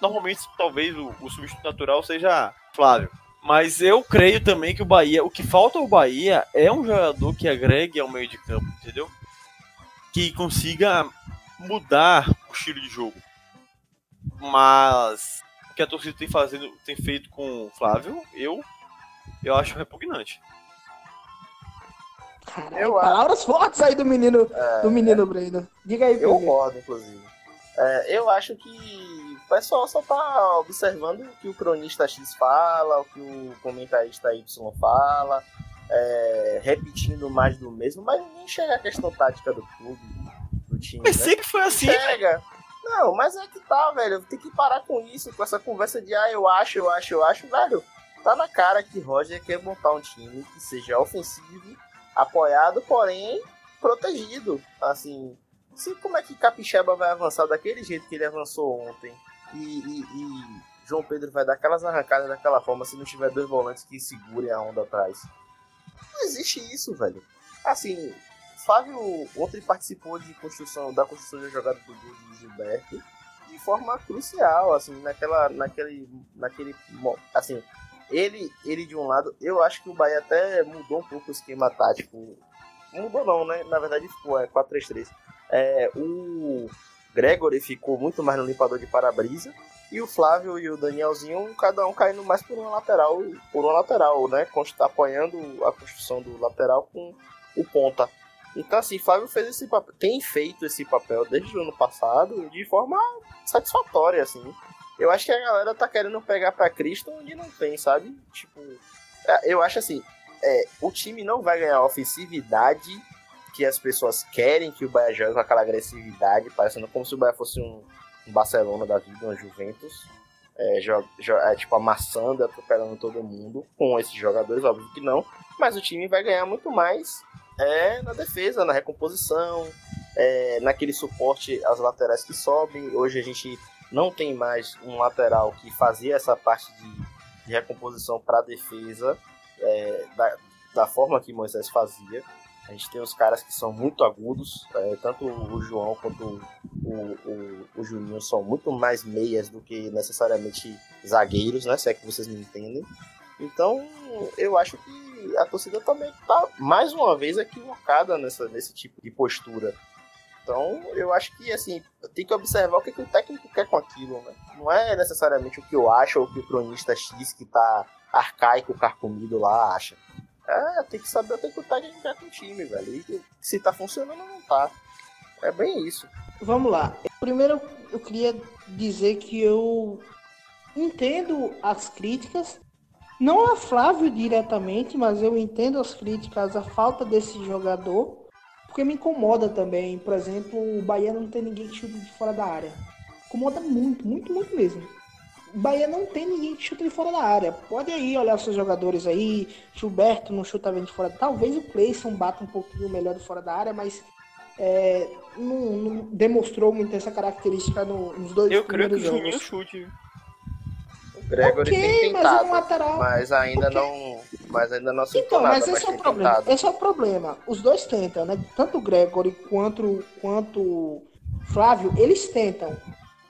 Normalmente, talvez, o, o substituto natural seja Flávio. Mas eu creio também que o Bahia... O que falta ao Bahia é um jogador que agregue ao meio de campo, entendeu? Que consiga mudar o estilo de jogo. Mas... que a torcida tem, fazendo, tem feito com o Flávio, eu, eu acho repugnante. Caralho, eu palavras acho... fortes aí do menino, é, do menino é... Breno. Diga aí, eu concordo, inclusive. É, eu acho que o pessoal só tá observando o que o cronista X fala, o que o comentarista Y fala, é, repetindo mais do mesmo, mas ninguém chega a questão tática do clube, do time. Mas né? Sempre foi assim. Chega. Não, mas é que tá, velho, tem que parar com isso, com essa conversa de, ah, eu acho, eu acho, eu acho, velho, tá na cara que Roger quer montar um time que seja ofensivo, apoiado, porém, protegido, assim, se como é que Capixaba vai avançar daquele jeito que ele avançou ontem, e, e, e João Pedro vai dar aquelas arrancadas daquela forma se não tiver dois volantes que segurem a onda atrás, não existe isso, velho, assim... Flávio ontem participou de construção, da construção da jogada do gol de Gilberto de forma crucial, assim, naquela, naquele, naquele, assim, ele, ele de um lado, eu acho que o Bahia até mudou um pouco o esquema tático, mudou não, né, na verdade ficou, é quatro três três, é, o Gregory ficou muito mais no limpador de para-brisa, e o Flávio e o Danielzinho, cada um caindo mais por uma lateral, por uma lateral, né, apoiando a construção do lateral com o ponta. Então, assim, Flávio fez esse papel, tem feito esse papel desde o ano passado de forma satisfatória, assim. Eu acho que a galera tá querendo pegar pra Cristo onde não tem, sabe? Tipo, eu acho assim, é, o time não vai ganhar a ofensividade que as pessoas querem que o Bahia jogue com aquela agressividade, parecendo como se o Bahia fosse um, um Barcelona da vida, um Juventus, é, joga, joga, é, tipo, amassando, atropelando todo mundo, com esses jogadores, óbvio que não, mas o time vai ganhar muito mais... É na defesa, na recomposição, é, naquele suporte às laterais que sobem. Hoje a gente não tem mais um lateral que fazia essa parte de, de recomposição para a defesa é, da, da forma que Moisés fazia. A gente tem os caras que são muito agudos, é, tanto o João quanto o, o, o Juninho são muito mais meias do que necessariamente zagueiros, né? Se é que vocês me entendem. Então, eu acho que a torcida também tá, mais uma vez, equivocada nessa, nesse tipo de postura. Então, eu acho que, assim, tem que observar o que, que o técnico quer com aquilo, né? Não é necessariamente o que eu acho ou o que o cronista X, que tá arcaico, carcomido lá, acha. É, tem que saber o que o técnico quer com o time, velho. E se tá funcionando ou não tá. É bem isso. Vamos lá. Primeiro, eu queria dizer que eu entendo as críticas, Não a Flávio diretamente, mas eu entendo as críticas, a falta desse jogador, porque me incomoda também. Por exemplo, o Bahia não tem ninguém que chuta de fora da área. Incomoda muito, muito, muito mesmo. O Bahia não tem ninguém que chuta de fora da área. Pode aí olhar seus jogadores aí. Gilberto não chuta bem de fora. Talvez o Clayson bata um pouquinho melhor de fora da área, mas é, não, não demonstrou muito essa característica no, nos dois eu primeiros jogos. Eu creio que o Juninho chute. O Gregory okay, tem tentado, mas, é um lateral... mas ainda okay. não, mas ainda não se então, mas esse mas é o problema. Tentado. Esse é o problema. Os dois tentam, né? Tanto o Gregory quanto quanto o Flávio, eles tentam.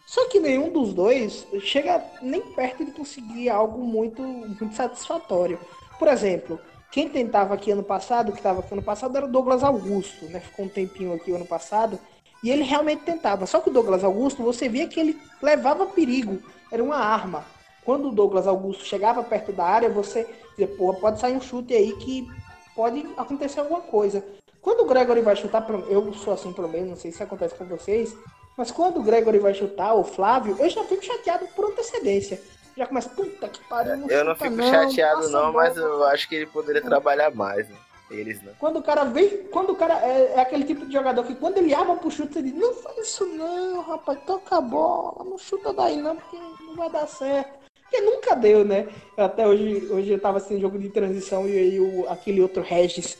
Só que nenhum dos dois chega nem perto de conseguir algo muito, muito satisfatório. Por exemplo, quem tentava aqui ano passado, que estava aqui ano passado, era o Douglas Augusto, né? Ficou um tempinho aqui ano passado, e ele realmente tentava. Só que o Douglas Augusto, você via que ele levava perigo, era uma arma. Quando o Douglas Augusto chegava perto da área, você dizia, pô, pode sair um chute aí que pode acontecer alguma coisa. Quando o Gregory vai chutar, eu sou assim pelo menos, não sei se acontece com vocês, mas quando o Gregory vai chutar, o Flávio, eu já fico chateado por antecedência. Já começa, puta que pariu, não Eu não fico não, chateado não, mas eu acho que ele poderia trabalhar mais, né? Eles não. Quando o cara vem, quando o cara é, é aquele tipo de jogador que quando ele arma pro chute, ele diz, não faz isso não, rapaz, toca a bola, não chuta daí não, porque não vai dar certo. Porque nunca deu, né? Até hoje, hoje eu tava assim, jogo de transição e aí o, aquele outro Regis,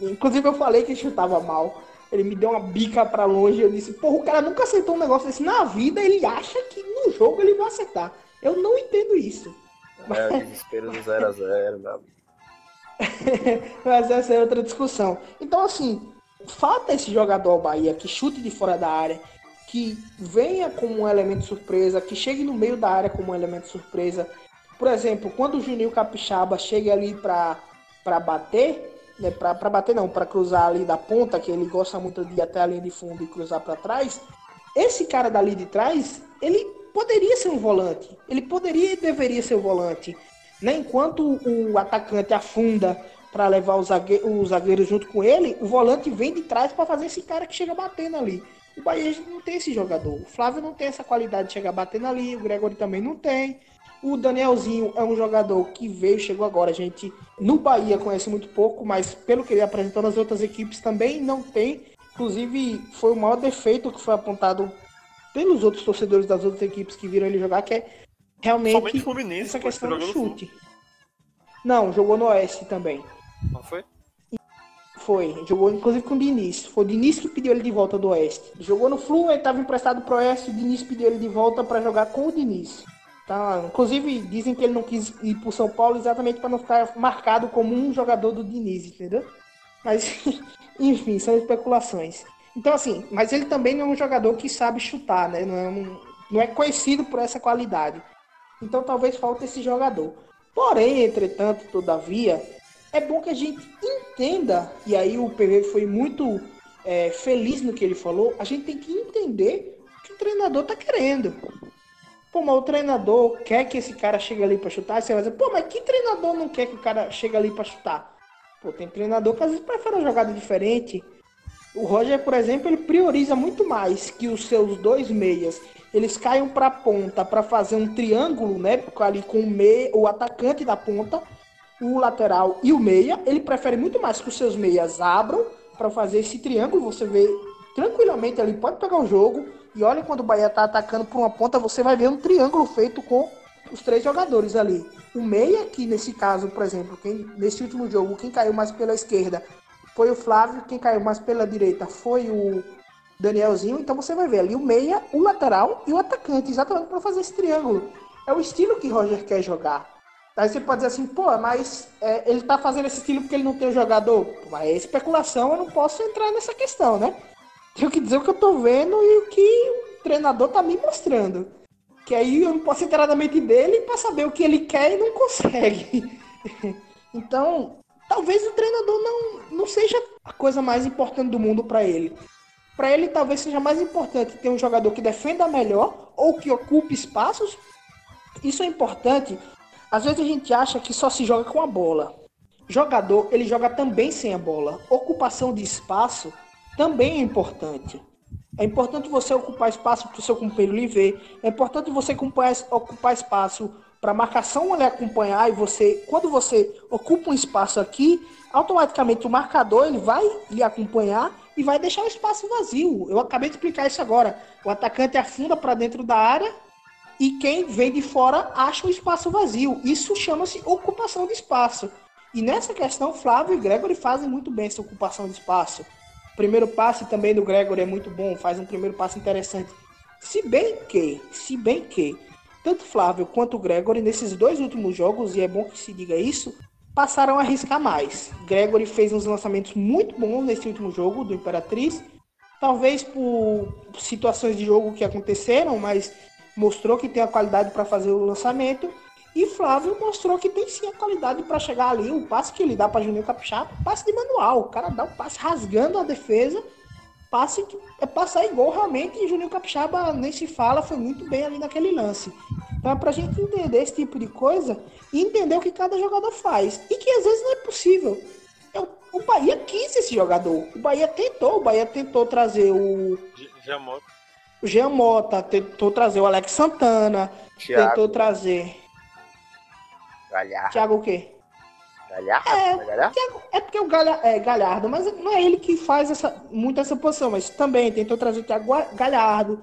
inclusive eu falei que chutava mal. Ele me deu uma bica pra longe, eu disse, porra, o cara nunca acertou um negócio desse na vida, ele acha que no jogo ele vai acertar. Eu não entendo isso. É, mas... o desespero do zero a zero, meu amigo. Mas essa é outra discussão. Então, assim, falta esse jogador ao Bahia que chute de fora da área, que venha como um elemento surpresa, que chegue no meio da área como um elemento surpresa. Por exemplo, quando o Juninho Capixaba chega ali pra, pra bater... Né, para bater não, para cruzar ali da ponta, que ele gosta muito de ir até a linha de fundo e cruzar para trás, esse cara dali de trás, ele poderia ser um volante, ele poderia e deveria ser um volante, né? Enquanto o atacante afunda para levar o zagueiro, o zagueiro junto com ele, o volante vem de trás para fazer esse cara que chega batendo ali. O Bahia não tem esse jogador, o Flávio não tem essa qualidade de chegar batendo ali, o Gregory também não tem. O Danielzinho é um jogador que veio, chegou agora, a gente no Bahia conhece muito pouco, mas pelo que ele apresentou nas outras equipes também não tem. Inclusive, foi o maior defeito que foi apontado pelos outros torcedores das outras equipes que viram ele jogar, que é realmente Fluminense, essa questão do chute. Não, jogou no Oeste também. Não foi? Foi, jogou inclusive com o Diniz. Foi o Diniz que pediu ele de volta do Oeste. Jogou no Flu, ele estava emprestado pro Oeste, o Diniz pediu ele de volta para jogar com o Diniz. Tá, inclusive dizem que ele não quis ir pro São Paulo exatamente para não ficar marcado como um jogador do Diniz, entendeu? Mas, enfim, são especulações. Então, assim, mas ele também não é um jogador que sabe chutar, né? Não é, um, não é conhecido por essa qualidade. Então, talvez falte esse jogador. Porém, entretanto, todavia, é bom que a gente entenda, e aí o P V foi muito é, feliz no que ele falou, a gente tem que entender o que o treinador tá querendo. Pô, mas o treinador quer que esse cara chegue ali pra chutar? Aí você vai dizer, pô, mas que treinador não quer que o cara chegue ali pra chutar? Pô, tem treinador que às vezes prefere uma jogada diferente. O Roger, por exemplo, ele prioriza muito mais que os seus dois meias, eles caiam pra ponta pra fazer um triângulo, né, ali com o, meia, o atacante da ponta, o lateral e o meia. Ele prefere muito mais que os seus meias abram pra fazer esse triângulo. Você vê tranquilamente ali, pode pegar o jogo. E olha, quando o Bahia tá atacando por uma ponta, você vai ver um triângulo feito com os três jogadores ali. O meia, que nesse caso, por exemplo, quem, nesse último jogo, quem caiu mais pela esquerda foi o Flávio, quem caiu mais pela direita foi o Danielzinho. Então você vai ver ali o meia, o lateral e o atacante, exatamente para fazer esse triângulo. É o estilo que o Roger quer jogar. Aí você pode dizer assim, pô, mas é, ele tá fazendo esse estilo porque ele não tem o jogador. Mas é especulação, eu não posso entrar nessa questão, né? Tenho que dizer o que eu tô vendo e o que o treinador tá me mostrando. Que aí eu não posso entrar na mente dele pra saber o que ele quer e não consegue. Então, talvez o treinador não, não seja a coisa mais importante do mundo pra ele. Pra ele talvez seja mais importante ter um jogador que defenda melhor ou que ocupe espaços. Isso é importante. Às vezes a gente acha que só se joga com a bola. Jogador, ele joga também sem a bola. Ocupação de espaço... também é importante. É importante você ocupar espaço para o seu companheiro lhe ver. É importante você ocupar espaço para marcação ele acompanhar, e você, quando você ocupa um espaço aqui, automaticamente o marcador ele vai lhe acompanhar e vai deixar o espaço vazio. Eu acabei de explicar isso agora. O atacante afunda para dentro da área e quem vem de fora acha o espaço vazio. Isso chama-se ocupação de espaço. E nessa questão, Flávio e Gregory fazem muito bem essa ocupação de espaço. O primeiro passe também do Gregory é muito bom, faz um primeiro passe interessante. Se bem que, se bem que, tanto Flávio quanto o Gregory, nesses dois últimos jogos, e é bom que se diga isso, passaram a arriscar mais. Gregory fez uns lançamentos muito bons nesse último jogo do Imperatriz, talvez por situações de jogo que aconteceram, mas mostrou que tem a qualidade para fazer o lançamento. E Flávio mostrou que tem sim a qualidade para chegar ali. O passe que ele dá para Juninho Capixaba, passe de manual. O cara dá um passe rasgando a defesa, passe que é passar igual realmente. E Juninho Capixaba, nem se fala, foi muito bem ali naquele lance. Então é para a gente entender esse tipo de coisa e entender o que cada jogador faz. E que às vezes não é possível. O Bahia quis esse jogador. O Bahia tentou, o Bahia tentou trazer o... Jean Mota. O Jean Mota, tentou trazer o Alex Santana, Thiago. tentou trazer... Galhardo. Thiago o quê? Galhardo? É, Galhardo? Thiago, é porque o Galha, é, Galhardo, mas não é ele que faz essa, muito essa posição, mas também tentou trazer o Thiago Galhardo,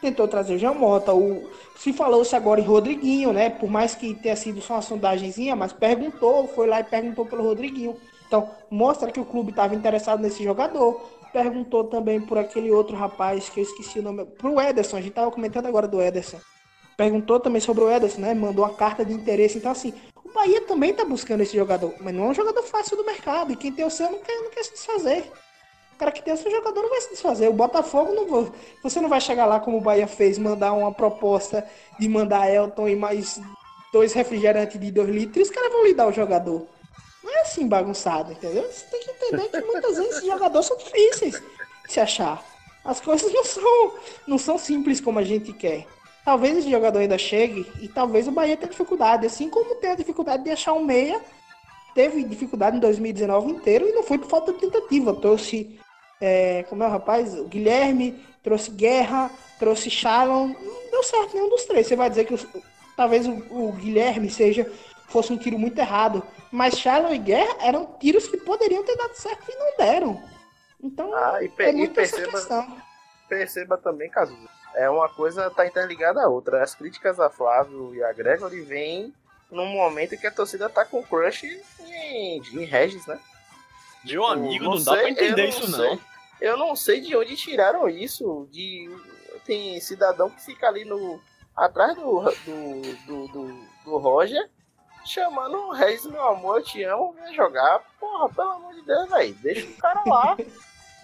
tentou trazer o Jean Mota, o, se falou-se agora em Rodriguinho, né? Por mais que tenha sido só uma sondagenzinha, mas perguntou, foi lá e perguntou pelo Rodriguinho. Então, mostra que o clube estava interessado nesse jogador. Perguntou também por aquele outro rapaz que eu esqueci o nome, pro Ederson, a gente estava comentando agora do Ederson. Perguntou também sobre o Ederson, né? Mandou uma carta de interesse. Então, assim, o Bahia também tá buscando esse jogador. Mas não é um jogador fácil do mercado. E quem tem o seu não quer, não quer se desfazer. O cara que tem o seu jogador não vai se desfazer. O Botafogo, não vai, você não vai chegar lá como o Bahia fez, mandar uma proposta de mandar Elton e mais dois refrigerantes de dois litros. E os caras vão lhe dar o jogador. Não é assim bagunçado, entendeu? Você tem que entender que muitas vezes esses jogadores são difíceis de se achar. As coisas não são, não são simples como a gente quer. Talvez esse jogador ainda chegue e talvez o Bahia tenha dificuldade. Assim como tem a dificuldade de achar um meia, teve dificuldade em dois mil e dezenove inteiro e não foi por falta de tentativa. Trouxe, é, como é o rapaz? O Guilherme, trouxe Guerra, trouxe Shalom. Não deu certo nenhum dos três. Você vai dizer que os, talvez o, o Guilherme seja, fosse um tiro muito errado. Mas Shalom e Guerra eram tiros que poderiam ter dado certo e não deram. Então, ah, e, é muito e perceba, essa questão. Perceba também, Cazuza. É uma coisa tá interligada à outra. As críticas a Flávio e a Gregory vêm num momento que a torcida tá com crush em, em Regis, né? De um amigo, não, não sei, dá pra entender não isso, sei. não. Eu não sei de onde tiraram isso. De, tem cidadão que fica ali no, atrás do, do, do, do, do Roger, chamando o Regis, meu amor, eu te amo, vem jogar. Porra, pelo amor de Deus, velho, deixa o cara lá.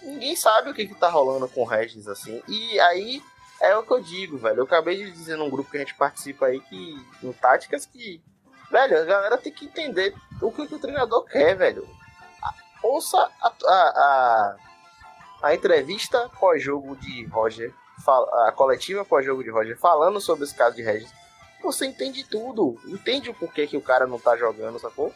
Ninguém sabe o que que tá rolando com o Regis, assim. E aí... é o que eu digo, velho. Eu acabei de dizer num grupo que a gente participa aí, que no Táticas, que, velho, a galera tem que entender o que o treinador quer, velho. Ouça a, a, a, a entrevista pós-jogo de Roger, a coletiva pós-jogo de Roger, falando sobre esse caso de Regis. Você entende tudo. Entende o porquê que o cara não tá jogando, sacou?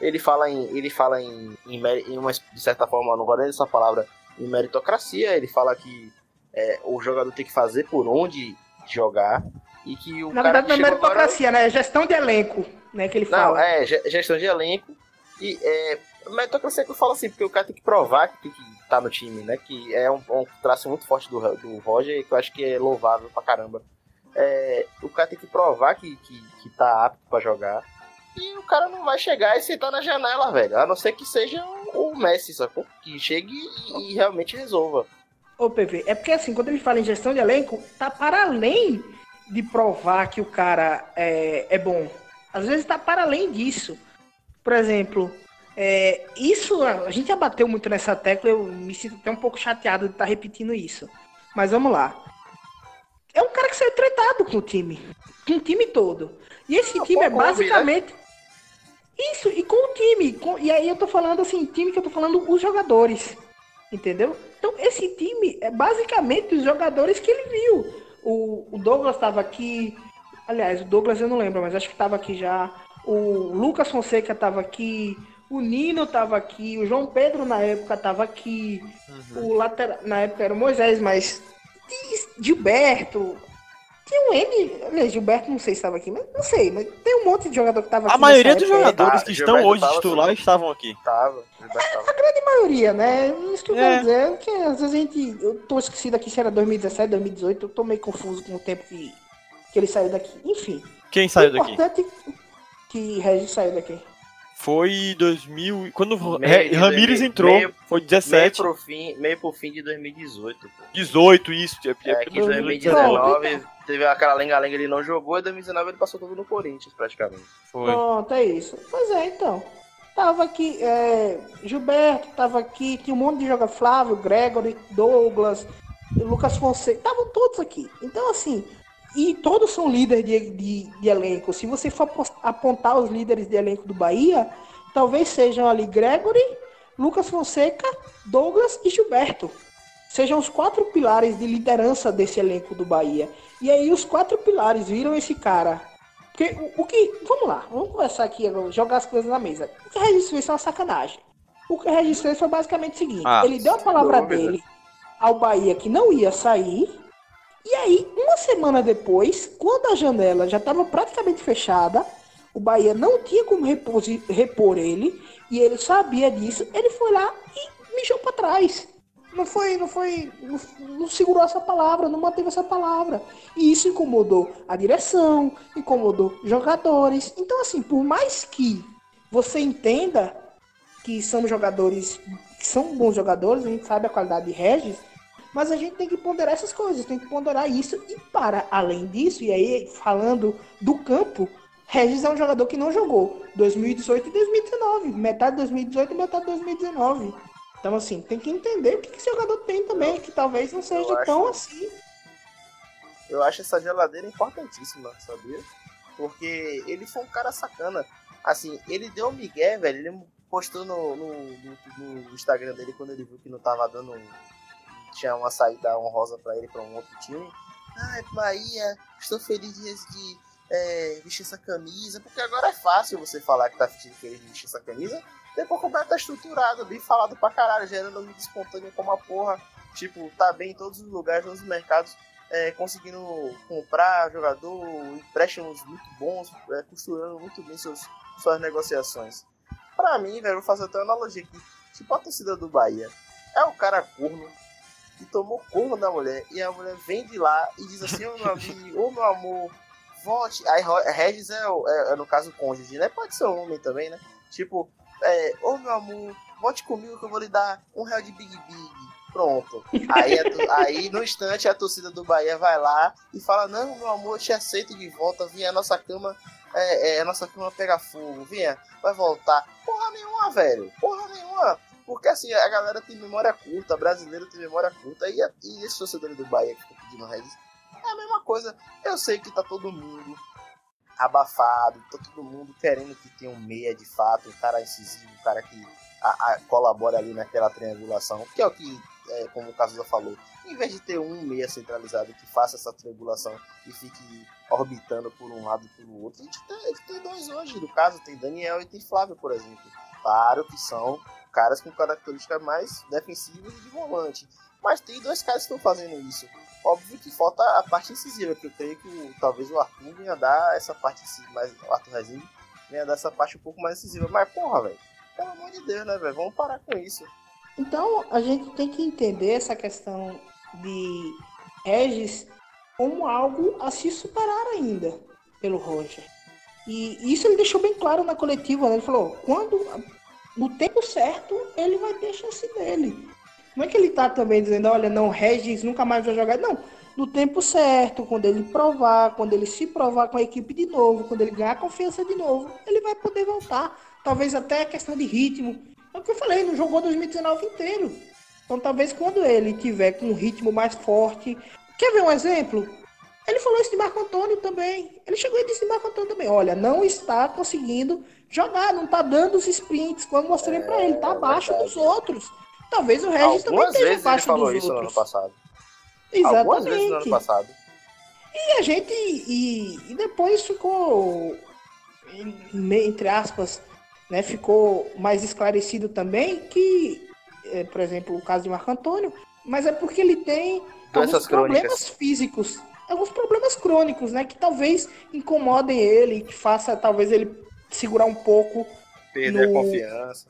Ele fala em, ele fala em, em, em uma, de certa forma, não vou nem essa palavra, em meritocracia. Ele fala que É, o jogador tem que fazer por onde jogar e que o Na cara verdade, não é meritocracia, agora... né? Gestão de elenco, né? Que ele não, fala. É, gestão de elenco. E é, meritocracia que eu falo assim, porque o cara tem que provar que tem que estar no time, né? Que é um, um traço muito forte do, do Roger, que eu acho que é louvável pra caramba. É, o cara tem que provar que, que, que tá apto pra jogar. E o cara não vai chegar e sentar na janela, velho. A não ser que seja o, o Messi, sacou? Que chegue e, e realmente resolva. Ô P V, é porque assim, quando ele fala em gestão de elenco, tá para além de provar que o cara é, é bom. Às vezes tá para além disso. Por exemplo, é, isso, a gente já bateu muito nessa tecla, eu me sinto até um pouco chateado de estar tá repetindo isso. Mas vamos lá. É um cara que saiu tretado com o time. Com o time todo. E esse Não, time é basicamente... Clube, né? Isso, e com o time. Com... E aí eu tô falando assim, time que eu tô falando os jogadores. Entendeu? Então, esse time é basicamente os jogadores que ele viu. O, o Douglas estava aqui. Aliás, o Douglas eu não lembro, mas acho que estava aqui já. O Lucas Fonseca estava aqui. O Nino estava aqui. O João Pedro, na época, estava aqui. Uhum. O lateral, na época, era o Moisés, mas... Gilberto. Tinha um N, Gilberto, não sei se estava aqui, mas não sei, mas tem um monte de jogador que estava aqui. A maioria dos jogadores que estão Gilberto hoje titular estavam aqui. Tava, a, a grande maioria, né? Isso que eu quero dizer, porque às vezes a gente, eu tô esquecido aqui se era dois mil e dezessete, dois mil e dezoito, eu tô meio confuso com o tempo que, que ele saiu daqui, enfim. Quem saiu daqui? O importante que Regis saiu daqui. Foi dois mil, quando o Ramírez entrou, meio, foi dezessete. Meio pro, fim, meio pro fim de dois mil e dezoito. Pô. dezoito, isso. É, é, é que em dois mil e dezenove teve aquela lenga-lenga, ele não jogou, e em dois mil e dezenove ele passou tudo no Corinthians, praticamente. Foi. Pronto, é isso. Pois é, então. Tava aqui, é, Gilberto tava aqui, tinha um monte de jogador, Flávio, Gregory, Douglas, Lucas Fonseca, estavam todos aqui. Então, assim... E todos são líderes de, de, de elenco. Se você for apontar os líderes de elenco do Bahia, talvez sejam ali Gregory, Lucas Fonseca, Douglas e Gilberto. Sejam os quatro pilares de liderança desse elenco do Bahia. E aí os quatro pilares viram esse cara. Porque o, o que... Vamos lá, vamos conversar aqui, jogar as coisas na mesa. O que Regis fez foi uma sacanagem. O que Regis fez foi basicamente o seguinte. Ah, ele deu a palavra dele ao Bahia que não ia sair... E aí, uma semana depois, quando a janela já estava praticamente fechada, o Bahia não tinha como repor, repor ele, e ele sabia disso, ele foi lá e mijou para trás. Não foi, não foi, não, não segurou essa palavra, não manteve essa palavra. E isso incomodou a direção, incomodou jogadores. Então, assim, por mais que você entenda que são jogadores, que são bons jogadores, a gente sabe a qualidade de Regis, mas a gente tem que ponderar essas coisas, tem que ponderar isso. E para além disso, e aí falando do campo, Regis é um jogador que não jogou dois mil e dezoito e dois mil e dezenove. Metade de dois mil e dezoito e metade de dois mil e dezenove. Então, assim, tem que entender o que esse jogador tem também, que talvez não seja acho, tão assim. Eu acho essa geladeira importantíssima, sabia? Porque ele foi um cara sacana. Assim, ele deu o migué, velho. Ele postou no, no, no, no Instagram dele quando ele viu que não tava dando... Tinha uma saída honrosa pra ele, pra um outro time. Ai, Bahia, estou feliz de é, vestir essa camisa. Porque agora é fácil você falar que tá feliz de vestir essa camisa. Depois o Bahia tá estruturado, bem falado pra caralho, gerando um espontâneo como a porra. Tipo, tá bem em todos os lugares, nos mercados, é, conseguindo comprar jogador, empréstimos muito bons, é, costurando muito bem seus, suas negociações. Pra mim, velho, eu vou fazer até uma analogia aqui. Tipo, a torcida do Bahia é o cara corno, que tomou corno da mulher, e a mulher vem de lá e diz assim, ô meu amigo, ô meu amor, volte. Aí Regis é, é, é no caso o cônjuge, né? Pode ser um homem também, né? Tipo, é, ô meu amor, volte comigo que eu vou lhe dar um real de Big Big. Pronto. Aí, a, aí no instante a torcida do Bahia vai lá e fala, não, meu amor, eu te aceito de volta, vem a nossa cama, é, é, a nossa cama pega fogo, venha, vai voltar. Porra nenhuma, velho, porra nenhuma. Porque assim, a galera tem memória curta, brasileiro tem memória curta, e, a, e esse torcedor do Bahia que fica pedindo Regis é a mesma coisa. Eu sei que tá todo mundo abafado, tá todo mundo querendo que tenha um meia de fato, um cara incisivo, um cara que a, a, colabora ali naquela triangulação, que é o que, é, como o Cazuza falou, em vez de ter um meia centralizado que faça essa triangulação e fique orbitando por um lado e pelo outro, a gente tem, a gente tem dois hoje, no caso tem Daniel e tem Flávio, por exemplo. Claro que são caras com características mais defensivas e de volante. Mas tem dois caras que estão fazendo isso. Óbvio que falta a parte incisiva, que eu creio que o, talvez o Arthur venha dar essa parte mais... O Arthur Rezende venha dar essa parte um pouco mais incisiva. Mas porra, velho, pelo amor de Deus, né, velho? Vamos parar com isso. Então, a gente tem que entender essa questão de Regis como algo a se superar ainda pelo Roger. E isso ele deixou bem claro na coletiva, né? Ele falou, quando... No tempo certo, ele vai ter a chance dele. Não é que ele tá também dizendo, olha, não, Regis nunca mais vai jogar. Não, no tempo certo, quando ele provar, quando ele se provar com a equipe de novo, quando ele ganhar confiança de novo, ele vai poder voltar. Talvez até questão de ritmo. É o que eu falei, não jogou dois mil e dezenove inteiro. Então talvez quando ele tiver com um ritmo mais forte... Quer ver um exemplo? Ele falou isso de Marco Antônio também. Ele chegou e disse de Marco Antônio também. Olha, não está conseguindo jogar, não está dando os sprints, como eu mostrei é, para ele. Está abaixo é dos outros. Talvez o Regis algumas também esteja abaixo dos outros. Ele falou isso no ano passado. Exatamente. Algumas vezes no ano passado. E a gente... E, e depois ficou... Entre aspas, né, ficou mais esclarecido também que... É, por exemplo, o caso de Marco Antônio. Mas é porque ele tem alguns problemas físicos. alguns problemas crônicos, né? Que talvez incomodem ele, que faça talvez ele segurar um pouco. Perder no... a confiança.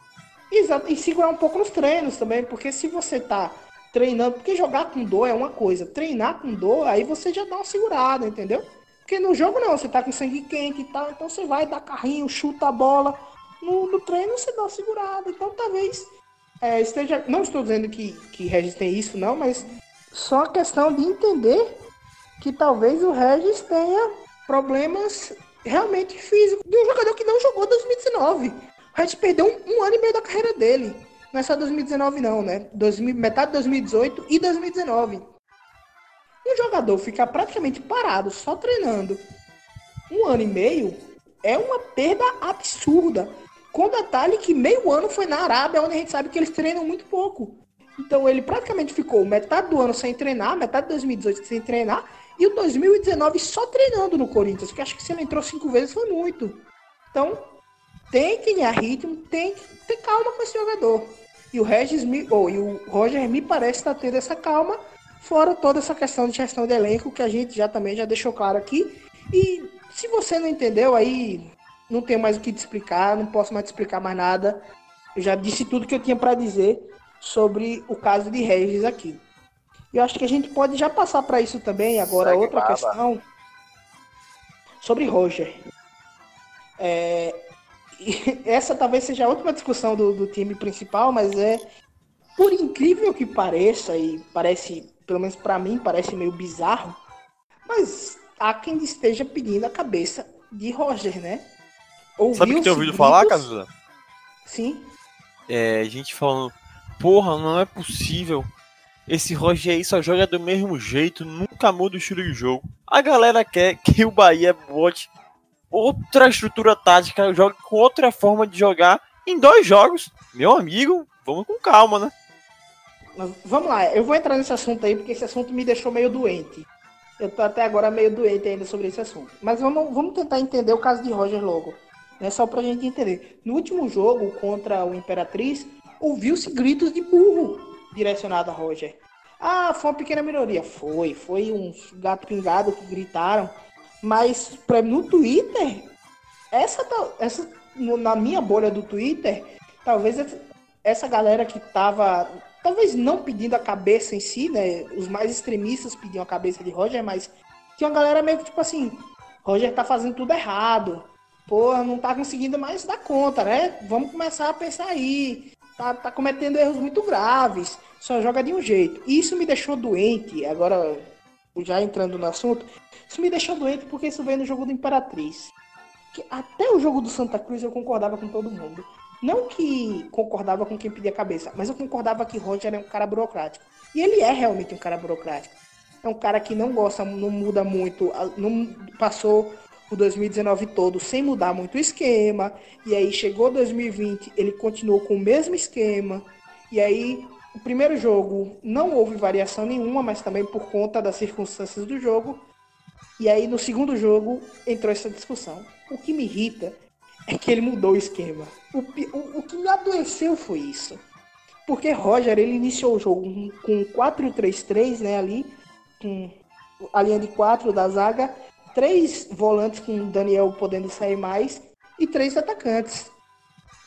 Exato, e segurar um pouco nos treinos também, porque se você tá treinando, porque jogar com dor é uma coisa, treinar com dor, aí você já dá uma segurada, entendeu? Porque no jogo não, você tá com sangue quente e tal, então você vai dar carrinho, chuta a bola, no, no treino você dá uma segurada, então talvez é, esteja, não estou dizendo que, que Regis tem isso não, mas só a questão de entender que talvez o Regis tenha problemas realmente físicos, de um jogador que não jogou dois mil e dezenove. A gente perdeu um, um ano e meio da carreira dele. Não é só dois mil e dezenove não, né? dois mil, metade de dois mil e dezoito e dois mil e dezenove. Um jogador ficar praticamente parado, só treinando, um ano e meio, é uma perda absurda. Com detalhe que meio ano foi na Arábia, onde a gente sabe que eles treinam muito pouco. Então ele praticamente ficou metade do ano sem treinar, metade de dois mil e dezoito sem treinar, e o dois mil e dezenove só treinando no Corinthians, que acho que se ele entrou cinco vezes foi muito. Então... tem que ganhar ritmo, tem que ter calma com esse jogador. E o Regis me, ou, e o Roger me parece estar tendo essa calma, fora toda essa questão de gestão de elenco, que a gente já também já deixou claro aqui. E se você não entendeu, aí não tem mais o que te explicar, não posso mais te explicar mais nada. Eu já disse tudo que eu tinha para dizer sobre o caso de Regis aqui. E eu acho que a gente pode já passar para isso também, agora Segue outra baba. questão sobre Roger. É... essa talvez seja a última discussão do, do time principal, mas é, por incrível que pareça, e parece, pelo menos pra mim, parece meio bizarro, mas há quem esteja pedindo a cabeça de Roger, né? Ouviu Sabe o que tem ouvido falar, Cazuza? Sim. É, gente falando, porra, não é possível, esse Roger aí só joga do mesmo jeito, nunca muda o estilo de jogo. A galera quer que o Bahia bote outra estrutura tática, joga com outra forma de jogar em dois jogos. Meu amigo, vamos com calma, né? Vamos lá, eu vou entrar nesse assunto aí, porque esse assunto me deixou meio doente. Eu tô até agora meio doente ainda sobre esse assunto. Mas vamos, vamos tentar entender o caso de Roger logo, né? Só pra gente entender. No último jogo, contra o Imperatriz, ouviu-se gritos de burro direcionado a Roger. Ah, foi uma pequena minoria. Foi, foi um gato pingado que gritaram. Mas no Twitter, essa, essa, na minha bolha do Twitter, talvez essa galera que estava, talvez não pedindo a cabeça em si, né? Os mais extremistas pediam a cabeça de Roger, mas tinha uma galera meio que tipo assim, Roger tá fazendo tudo errado, porra, não tá conseguindo mais dar conta, né? Vamos começar a pensar aí, tá, tá cometendo erros muito graves, só joga de um jeito. E isso me deixou doente, agora já entrando no assunto... Isso me deixou doente porque isso veio no jogo do Imperatriz. Que até o jogo do Santa Cruz eu concordava com todo mundo. Não que concordava com quem pedia a cabeça, mas eu concordava que Roger era um cara burocrático. E ele é realmente um cara burocrático. É um cara que não gosta, não muda muito, não passou o dois mil e dezenove todo sem mudar muito o esquema. E aí chegou dois mil e vinte, ele continuou com o mesmo esquema. E aí o primeiro jogo não houve variação nenhuma, mas também por conta das circunstâncias do jogo. E aí no segundo jogo entrou essa discussão. O que me irrita é que ele mudou o esquema. O, o, o que me adoeceu foi isso. Porque Roger, ele iniciou o jogo com quatro três três, né, ali, com a linha de quatro da zaga, três volantes com o Daniel podendo sair mais e três atacantes.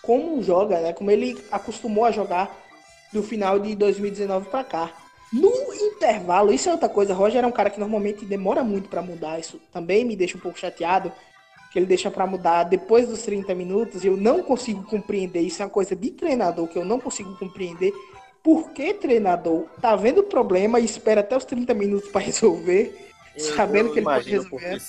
Como joga, né, como ele acostumou a jogar do final de dois mil e dezenove para cá. No intervalo, isso é outra coisa, Roger é um cara que normalmente demora muito para mudar, isso também me deixa um pouco chateado, que ele deixa para mudar depois dos trinta minutos, eu não consigo compreender, isso é uma coisa de treinador que eu não consigo compreender, porque treinador tá vendo o problema e espera até os trinta minutos para resolver, eu sabendo que ele pode resolver.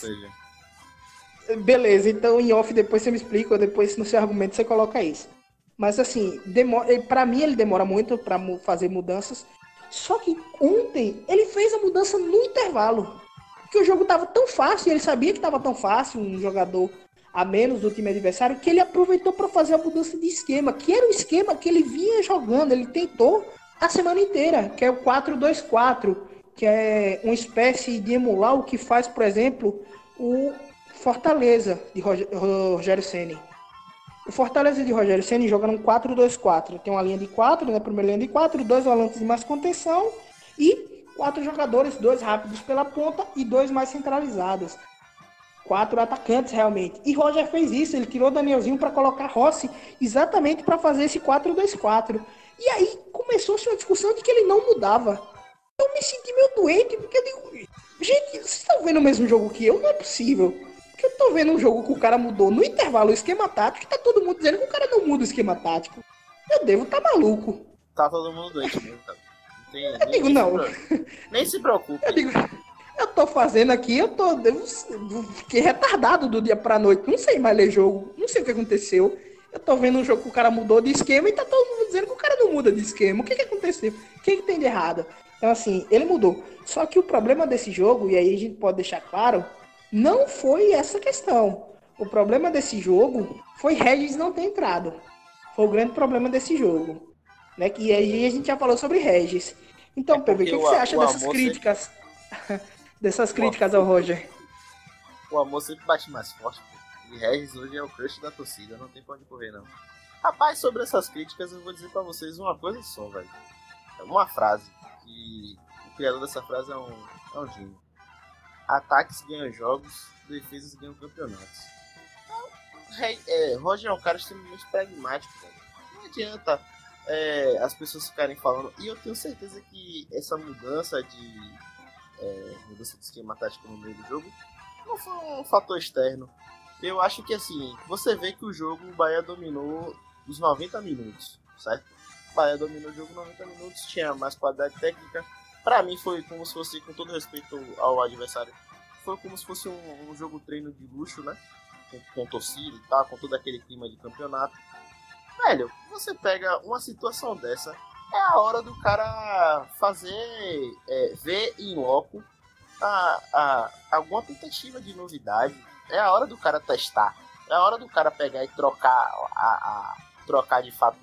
Beleza, então em off depois você me explica, ou depois no seu argumento você coloca isso. Mas assim, demora, para mim ele demora muito para fazer mudanças. Só que ontem ele fez a mudança no intervalo, porque o jogo estava tão fácil, ele sabia que estava tão fácil, um jogador a menos do time adversário, que ele aproveitou para fazer a mudança de esquema, que era o esquema que ele vinha jogando, ele tentou a semana inteira, que é o quatro dois quatro, que é uma espécie de emular o que faz, por exemplo, o Fortaleza de Rogério Ceni. O Fortaleza de Rogério Ceni joga num quatro dois quatro. Tem uma linha de quatro, né? Primeira linha de quatro, dois volantes de mais contenção e Quatro jogadores, dois rápidos pela ponta e dois mais centralizados. Quatro atacantes, realmente. E Roger fez isso, ele tirou Danielzinho para colocar Rossi exatamente para fazer esse quatro dois quatro. E aí começou-se uma discussão de que ele não mudava. Eu me senti meio doente, porque eu digo... Gente, vocês estão vendo o mesmo jogo que eu? Não é possível. Porque eu tô vendo um jogo que o cara mudou no intervalo o esquema tático e tá todo mundo dizendo que o cara não muda o esquema tático. Eu devo tá maluco. Tá todo mundo doente mesmo, tá? Não tem, eu nem, digo, nem não. Se nem se preocupe. Eu digo... Eu tô fazendo aqui, eu tô... Eu fiquei retardado do dia pra noite. Não sei mais ler jogo. Não sei o que aconteceu. Eu tô vendo um jogo que o cara mudou de esquema e tá todo mundo dizendo que o cara não muda de esquema. O que que aconteceu? O que que tem de errado? Então, assim, ele mudou. Só que o problema desse jogo, e aí a gente pode deixar claro, não foi essa questão. O problema desse jogo foi Regis não ter entrado. Foi o grande problema desse jogo. Né? E aí a gente já falou sobre Regis. Então, é P B, o que, que você acha dessas críticas? Sempre... Dessas críticas ao Roger. O amor sempre bate mais forte, pô. E Regis hoje é o crush da torcida, não tem pra onde correr, não. Rapaz, sobre essas críticas, eu vou dizer pra vocês uma coisa só, velho. É uma frase, que o criador dessa frase é um, é um gênio. Ataques ganham jogos, defesas ganham campeonatos. É, é, Roger é um cara extremamente pragmático, velho. Não adianta é, as pessoas ficarem falando. E eu tenho certeza que essa mudança de... É, mudança de esquema tático no meio do jogo não foi um fator externo. Eu acho que assim, você vê que o jogo o Bahia dominou os noventa minutos, certo? O Bahia dominou o jogo noventa minutos, tinha mais qualidade técnica. Pra mim foi como se fosse, com todo respeito ao adversário, foi como se fosse um, um jogo treino de luxo, né? Com, com torcida e tal, com todo aquele clima de campeonato. Velho, você pega uma situação dessa, é a hora do cara fazer, é, ver em loco a, a, alguma tentativa de novidade. É a hora do cara testar. É a hora do cara pegar e trocar, a, a, trocar de fato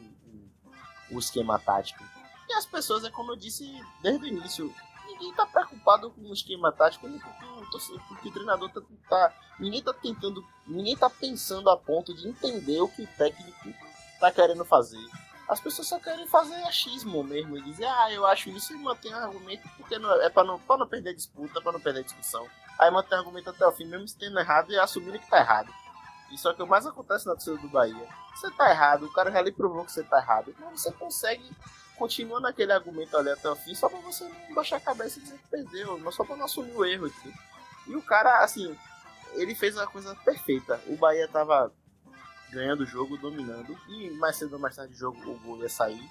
o, o esquema tático. E as pessoas, é como eu disse desde o início, ninguém tá preocupado com o esquema tático, nem com o que o treinador tá, tá... Ninguém tá tentando, ninguém tá pensando a ponto de entender o que o técnico tá querendo fazer. As pessoas só querem fazer achismo mesmo e dizer, ah, eu acho isso, e mantém um argumento, porque não, é pra não, pra não perder disputa, pra não perder discussão. Aí mantém argumento até o fim, mesmo se tendo errado e assumindo que tá errado. Isso é o que mais acontece na torcida do Bahia. Você tá errado, o cara já lhe provou que você tá errado. Então você consegue, continuando aquele argumento ali até o fim, só pra você não baixar a cabeça e dizer que perdeu, mas só pra não assumir o erro. Aqui. E o cara, assim, ele fez uma coisa perfeita. O Bahia tava... ganhando o jogo, dominando, e mais cedo ou mais tarde o jogo, o gol ia sair.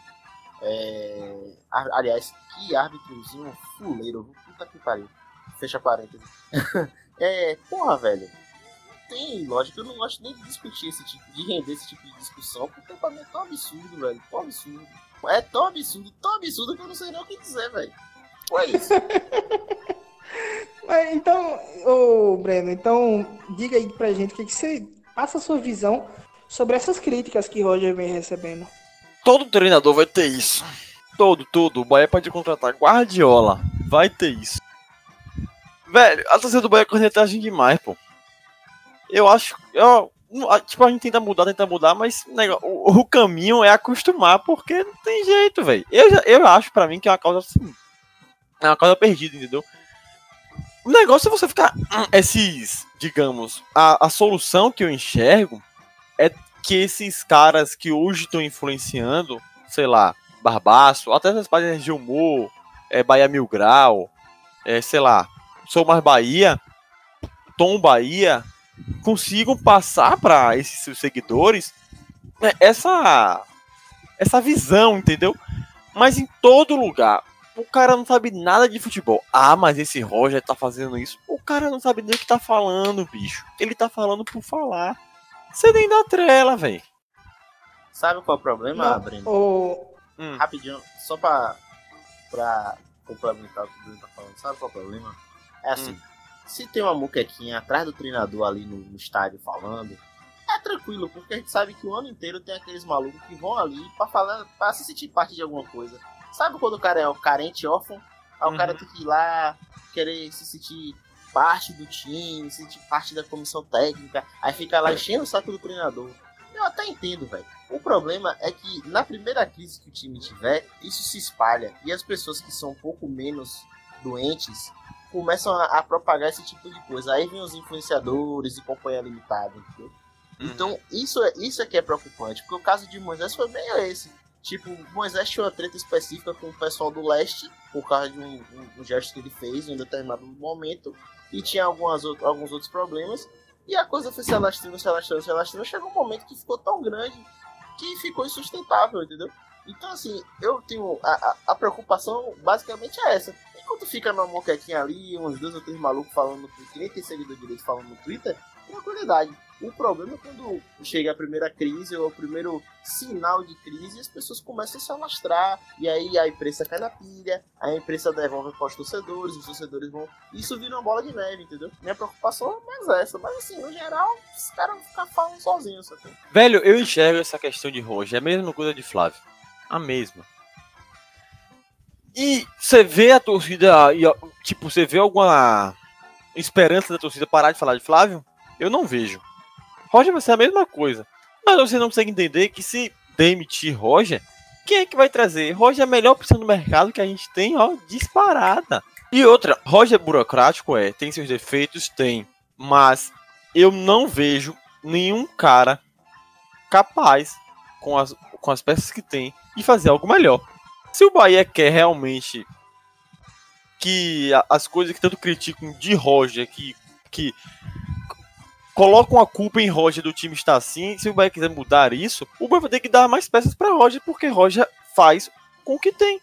É... Aliás, que árbitrozinho fuleiro, puta que pariu. Fecha parênteses. É, porra, velho, não tem lógica, eu não gosto nem de discutir esse tipo, de render esse tipo de discussão, porque pra mim é tão absurdo, velho, tão absurdo. É tão absurdo, tão absurdo que eu não sei nem o que dizer, velho. Foi isso. Mas então, ô Breno, então diga aí pra gente o que, que você passa a sua visão sobre essas críticas que Roger vem recebendo. Todo treinador vai ter isso. Todo, tudo. O Bahia pode contratar Guardiola. Vai ter isso. Velho, a torcida do Bahia é cornetagem demais, pô. Eu acho... Eu, tipo, a gente tenta mudar, tenta mudar, mas né, o, o caminho é acostumar, porque não tem jeito, velho. Eu, eu acho, pra mim, que é uma causa assim... É uma causa perdida, entendeu? O negócio é você ficar... Esses, digamos... A, a solução que eu enxergo é que esses caras que hoje estão influenciando, sei lá, Barbaço, até essas páginas de humor, é, Bahia Mil Grau, é, sei lá, Sou Mais Bahia, Tom Bahia, consigam passar para esses seus seguidores né, essa, essa visão, entendeu? Mas em todo lugar... O cara não sabe nada de futebol. Ah, mas esse Roger tá fazendo isso. O cara não sabe nem o que tá falando, bicho. Ele tá falando por falar. Você nem dá trela, velho. Sabe qual é o problema, não, Breno? O... Hum. Rapidinho, só pra, pra complementar o que o Breno tá falando. Sabe qual é o problema? É assim, hum. se tem uma muquequinha atrás do treinador ali no, no estádio falando, é tranquilo, porque a gente sabe que o ano inteiro tem aqueles malucos que vão ali pra, falar, pra se sentir parte de alguma coisa. Sabe quando o cara é o carente órfão? Aí uhum. o cara tem que ir lá, querer se sentir parte do time, se sentir parte da comissão técnica, aí fica lá enchendo o saco do treinador. Eu até entendo, velho. O problema é que na primeira crise que o time tiver, isso se espalha. E as pessoas que são um pouco menos doentes, começam a, a propagar esse tipo de coisa. Aí vem os influenciadores e companhia limitada, entendeu? Uhum. Então, isso, isso é que é preocupante, porque o caso de Moisés foi meio esse. Tipo, Moisés tinha uma treta específica com o pessoal do leste, por causa de um, um, um gesto que ele fez em um determinado momento, e tinha algumas outro, alguns outros problemas, e a coisa foi se alastrando, se alastrando, se alastrando, chegou um momento que ficou tão grande que ficou insustentável, entendeu? Então, assim, eu tenho... A, a, a preocupação basicamente é essa. Enquanto fica numa moquequinha ali, uns dois ou três malucos falando no Twitter, nem tem seguidor direito falando no Twitter, tranquilidade. O problema é quando chega a primeira crise ou o primeiro sinal de crise, as pessoas começam a se alastrar, e aí a imprensa cai na pilha, a imprensa devolve para os torcedores, os torcedores vão... Isso vira uma bola de neve, entendeu? Minha preocupação é mais essa, mas assim, no geral, os caras vão ficar falando sozinhos. Sabe? Velho, eu enxergo essa questão de Roger, é a mesma coisa de Flávio. A mesma. E você vê a torcida, e, tipo, você vê alguma esperança da torcida parar de falar de Flávio? Eu não vejo. Roger vai ser a mesma coisa. Mas você não consegue entender que se demitir Roger, quem é que vai trazer? Roger é a melhor opção do mercado que a gente tem, ó, disparada. E outra, Roger é burocrático, é, tem seus defeitos, tem. Mas eu não vejo nenhum cara capaz, com as, com as peças que tem, e fazer algo melhor. Se o Bahia quer realmente que as coisas que tanto criticam de Roger, que, que colocam a culpa em Roger do time estar assim, se o Bahia quiser mudar isso, o Bahia vai ter que dar mais peças para Roger, porque Roger faz com o que tem.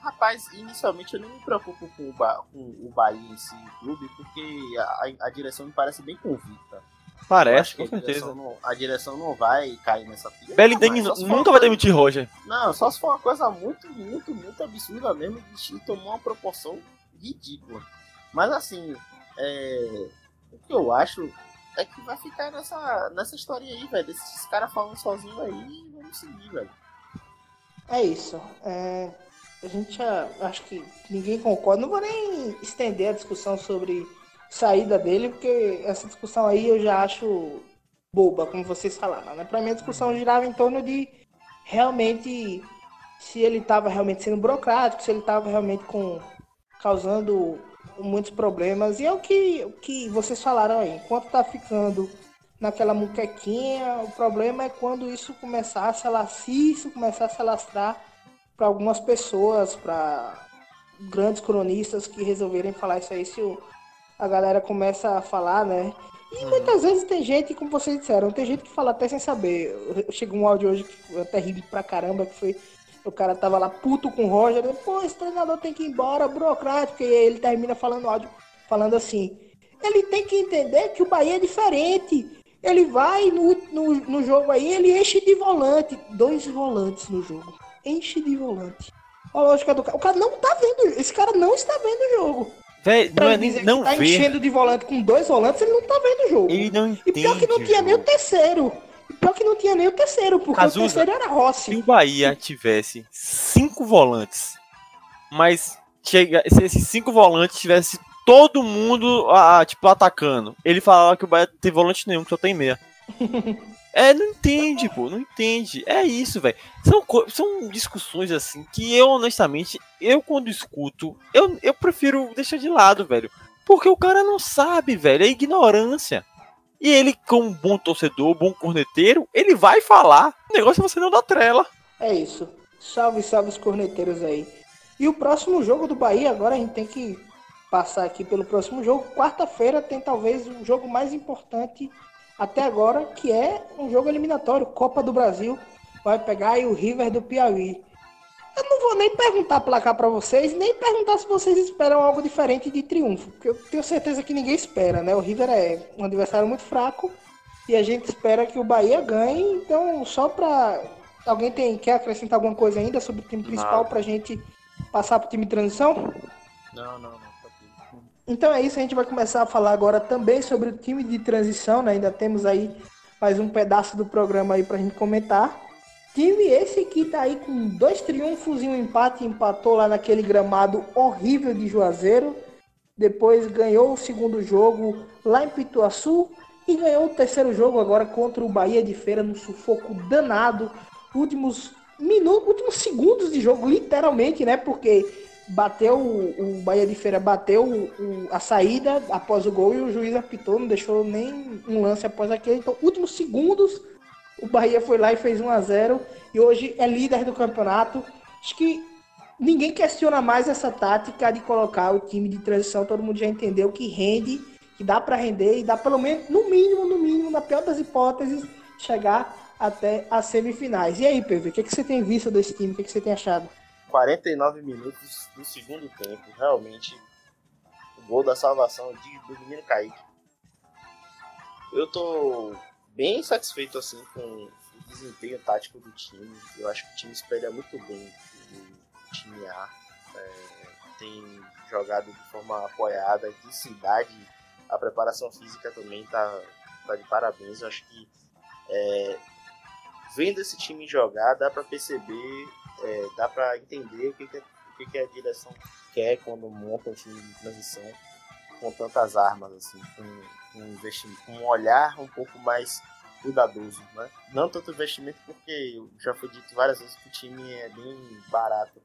Rapaz, inicialmente eu não me preocupo com o, ba- com o Bahia em si, o clube, porque a, a direção me parece bem convicta. Parece, com a certeza. Não, a direção não vai cair nessa pilha. Bellingham nunca vai demitir Roger. Não, só se for uma coisa muito, muito, muito absurda mesmo, e tomou uma proporção ridícula. Mas assim, é, o que eu acho é que vai ficar nessa, nessa história aí, velho. Desses caras falando sozinho aí, vamos seguir, velho. É isso. É, a gente, acho que ninguém concorda. Não vou nem estender a discussão sobre... saída dele, porque essa discussão aí eu já acho boba, como vocês falaram, né? Pra mim a discussão girava em torno de realmente se ele tava realmente sendo burocrático, se ele tava realmente com, causando muitos problemas, e é o que, o que vocês falaram aí, enquanto tá ficando naquela muquequinha, o problema é quando isso começar a se alastrar, isso começar a se alastrar pra algumas pessoas, pra grandes cronistas que resolverem falar isso aí, se o a galera começa a falar, né? E uhum. muitas vezes tem gente, como vocês disseram, tem gente que fala até sem saber. Chegou um áudio hoje que eu até ri pra caramba, que foi... O cara tava lá puto com o Roger, pô, esse treinador tem que ir embora, burocrático. E aí ele termina falando áudio, falando assim... Ele tem que entender que o Bahia é diferente. Ele vai no, no, no jogo aí, ele enche de volante. Dois volantes no jogo. Enche de volante. A lógica do cara... O cara não tá vendo... Esse cara não está vendo o jogo. Véi, não é nem não tá ver. Enchendo de volante com dois volantes, ele não tá vendo o jogo. Ele não entende. E pior que não tinha nem o terceiro. E pior que não tinha nem o terceiro, porque Cazuza, o terceiro era Rossi. Se o Bahia tivesse cinco volantes, mas chega, se esses cinco volantes tivesse todo mundo a, a, tipo, atacando, ele falava que o Bahia não tem volante nenhum, que só tem meia. É, não entende, pô, não entende. É isso, velho. São, são discussões, assim, que eu, honestamente, eu quando escuto, eu, eu prefiro deixar de lado, velho. Porque o cara não sabe, velho, é ignorância. E ele, como bom torcedor, bom corneteiro, ele vai falar. O negócio é você não dar trela. É isso. Salve, salve os corneteiros aí. E o próximo jogo do Bahia, agora a gente tem que passar aqui pelo próximo jogo. Quarta-feira tem talvez o jogo mais importante... até agora, que é um jogo eliminatório. Copa do Brasil vai pegar aí o River do Piauí. Eu não vou nem perguntar placar pra vocês, nem perguntar se vocês esperam algo diferente de triunfo, porque eu tenho certeza que ninguém espera, né? O River é um adversário muito fraco e a gente espera que o Bahia ganhe. Então, só pra... Alguém tem... quer acrescentar alguma coisa ainda sobre o time principal não. Pra gente passar pro time de transição? Não, não, não. Então é isso, a gente vai começar a falar agora também sobre o time de transição, né? Ainda temos aí mais um pedaço do programa aí pra gente comentar. Time esse que tá aí com dois triunfos e um empate, empatou lá naquele gramado horrível de Juazeiro. Depois ganhou o segundo jogo lá em Pituaçu e ganhou o terceiro jogo agora contra o Bahia de Feira num sufoco danado. Últimos minutos, últimos segundos de jogo, literalmente, né? Porque... bateu, o Bahia de Feira bateu o, a saída após o gol e o juiz apitou, não deixou nem um lance após aquele. Então, últimos segundos, o Bahia foi lá e fez um a zero e hoje é líder do campeonato. Acho que ninguém questiona mais essa tática de colocar o time de transição, todo mundo já entendeu que rende, que dá para render e dá pelo menos, no mínimo, no mínimo, na pior das hipóteses, chegar até as semifinais. E aí, P V, o que, que você tem visto desse time? O que, que você tem achado? quarenta e nove minutos do segundo tempo, realmente, o gol da salvação de, do menino Kaique. Eu tô bem satisfeito, assim, com o desempenho tático do time. Eu acho que o time espelha muito bem o time A. É, tem jogado de forma apoiada, intensidade, a preparação física também tá, tá de parabéns. Eu acho que, é, vendo esse time jogar, dá pra perceber... É, dá para entender o que, que, o que a direção quer quando monta um time de transição com tantas armas, assim, com, com, investimento, com um olhar um pouco mais cuidadoso, né? Não tanto investimento, porque já foi dito várias vezes que o time é bem barato,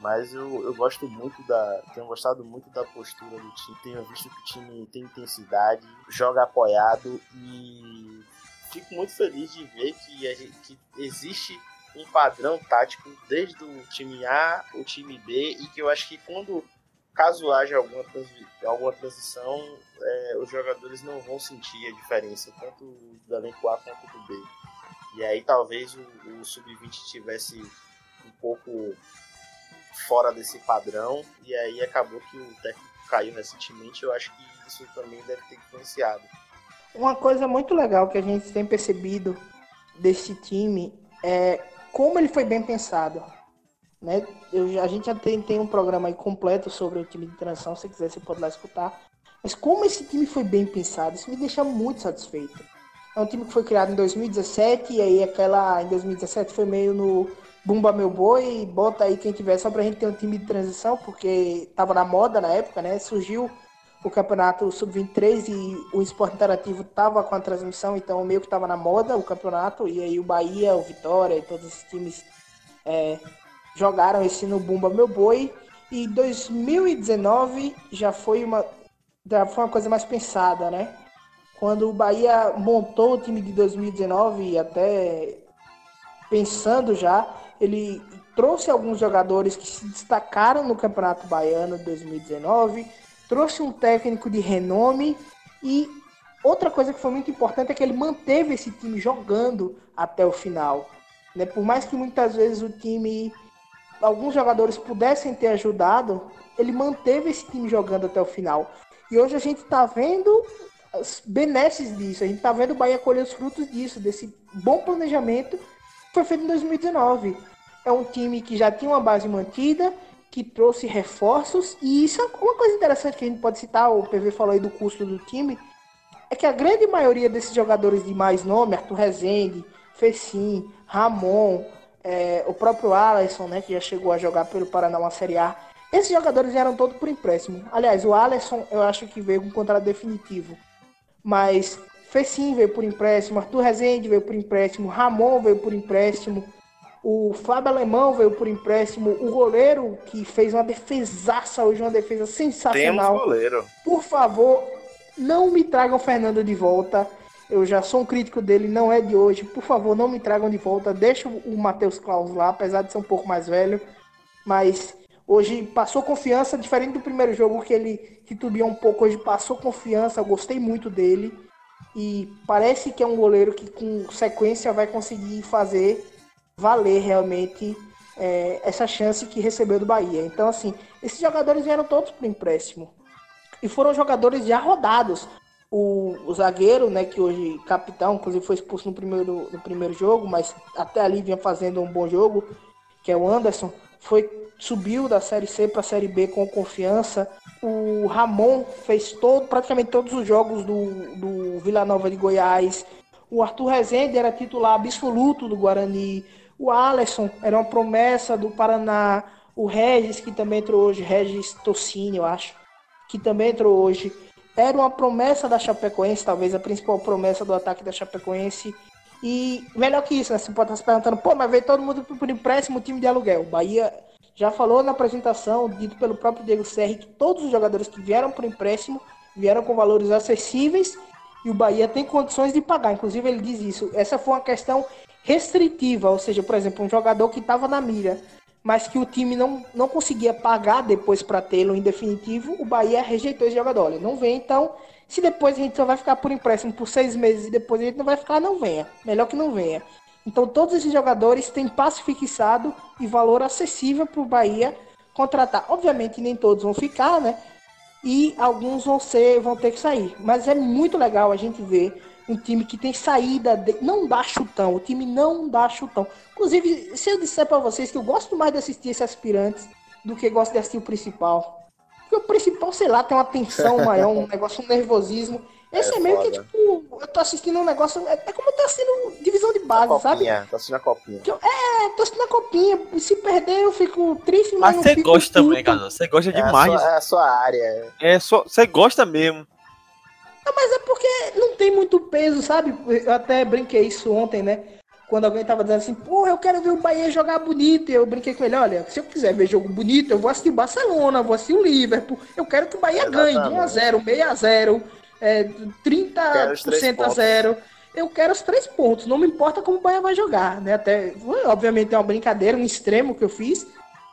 mas eu, eu gosto muito da, tenho gostado muito da postura do time, tenho visto que o time tem intensidade, joga apoiado e fico muito feliz de ver que, a gente, que existe um padrão tático desde o time A, o time B, e que eu acho que quando, caso haja alguma, alguma transição, é, os jogadores não vão sentir a diferença, tanto do elenco A quanto do B. E aí talvez o, o sub vinte estivesse um pouco fora desse padrão, e aí acabou que o técnico caiu recentemente. Eu acho que isso também deve ter influenciado. Uma coisa muito legal que a gente tem percebido desse time é... como ele foi bem pensado, né? Eu, a gente já tem, tem um programa aí completo sobre o time de transição, se quiser você pode lá escutar. Mas como esse time foi bem pensado, isso me deixa muito satisfeito. É um time que foi criado em dois mil e dezessete, e aí aquela em dois mil e dezessete foi meio no Bumba Meu Boi, bota aí quem tiver, só pra gente ter um time de transição, porque tava na moda na época, né? Surgiu o campeonato sub vinte e três e o esporte interativo estava com a transmissão, então meio que estava na moda o campeonato, e aí o Bahia, o Vitória e todos esses times é, jogaram esse no Bumba Meu Boi, e dois mil e dezenove já foi uma, já foi uma coisa mais pensada, né? Quando o Bahia montou o time de dois mil e dezenove, até pensando já, ele trouxe alguns jogadores que se destacaram no Campeonato Baiano de dois mil e dezenove, trouxe um técnico de renome, e outra coisa que foi muito importante é que ele manteve esse time jogando até o final, né? Por mais que muitas vezes o time, alguns jogadores pudessem ter ajudado, ele manteve esse time jogando até o final. E hoje a gente está vendo os benesses disso, a gente está vendo o Bahia colher os frutos disso, desse bom planejamento que foi feito em dois mil e dezenove. É um time que já tinha uma base mantida, que trouxe reforços, e isso é uma coisa interessante que a gente pode citar, o P V falou aí do custo do time, é que a grande maioria desses jogadores de mais nome, Arthur Rezende, Fecim, Ramon, é, o próprio Alisson, né, que já chegou a jogar pelo Paraná uma Série A, esses jogadores eram todos por empréstimo. Aliás, o Alisson eu acho que veio com um contrato definitivo, mas Fecim veio por empréstimo, Arthur Rezende veio por empréstimo, Ramon veio por empréstimo, o Flávio Alemão veio por empréstimo, o goleiro que fez uma defesaça hoje, uma defesa sensacional. Temos goleiro. Por favor, não me tragam o Fernando de volta. Eu já sou um crítico dele, não é de hoje. Por favor, não me tragam de volta. Deixa o Matheus Claus lá, apesar de ser um pouco mais velho. Mas hoje passou confiança, diferente do primeiro jogo que ele titubeou um pouco, hoje passou confiança, eu gostei muito dele. E parece que é um goleiro que com sequência vai conseguir fazer valer realmente é, essa chance que recebeu do Bahia. Então, assim, esses jogadores vieram todos para o empréstimo. E foram jogadores já rodados. O, o zagueiro, né, que hoje capitão, inclusive foi expulso no primeiro, no primeiro jogo, mas até ali vinha fazendo um bom jogo, que é o Anderson, foi, subiu da Série C para a Série B com confiança. O Ramon fez todo, praticamente todos os jogos do, do Vila Nova de Goiás. O Arthur Rezende era titular absoluto do Guarani. O Alisson era uma promessa do Paraná. O Regis, que também entrou hoje, Regis Tocini, eu acho, que também entrou hoje, era uma promessa da Chapecoense, talvez a principal promessa do ataque da Chapecoense. E melhor que isso, né? Você pode estar se perguntando, pô, mas veio todo mundo por empréstimo, time de aluguel. O Bahia Já falou na apresentação, dito pelo próprio Diego Serri, que todos os jogadores que vieram para o empréstimo vieram com valores acessíveis e o Bahia tem condições de pagar. Inclusive, ele diz isso. Essa foi uma questão restritiva, ou seja, por exemplo, um jogador que estava na mira, mas que o time não, não conseguia pagar depois para tê-lo em definitivo, o Bahia rejeitou esse jogador. Olha, não vem, então, se depois a gente só vai ficar por empréstimo por seis meses e depois a gente não vai ficar, não venha. Melhor que não venha. Então, todos esses jogadores têm passe fixado e valor acessível para o Bahia contratar. Obviamente, nem todos vão ficar, né? E alguns vão, ser, vão ter que sair. Mas é muito legal a gente ver um time que tem saída, de... não dá chutão, o time não dá chutão. Inclusive, se eu disser para vocês que eu gosto mais de assistir esses aspirantes do que gosto de assistir o principal. Porque o principal, sei lá, tem uma tensão maior, um negócio, um nervosismo. Esse é, é meio foda. Que, tipo, eu tô assistindo um negócio... É como eu tô assistindo divisão de base, copinha, sabe? Tô assistindo a copinha. Eu, é, tô assistindo a copinha. Se perder, eu fico triste, mas, mas não fico... Mas você gosta também, cara. Você gosta é demais. A sua, é a sua área. É, você gosta mesmo. Não, mas é porque não tem muito peso, sabe? Eu até brinquei isso ontem, né? Quando alguém tava dizendo assim, porra, eu quero ver o Bahia jogar bonito. E eu brinquei com ele, olha, se eu quiser ver jogo bonito, eu vou assistir o Barcelona, vou assistir o Liverpool. Eu quero que o Bahia Exatamente. ganhe um a zero, meia a zero... É, trinta por cento a zero. Eu quero os três pontos. Não me importa como o Bahia vai jogar, né? Até, obviamente é uma brincadeira, um extremo que eu fiz.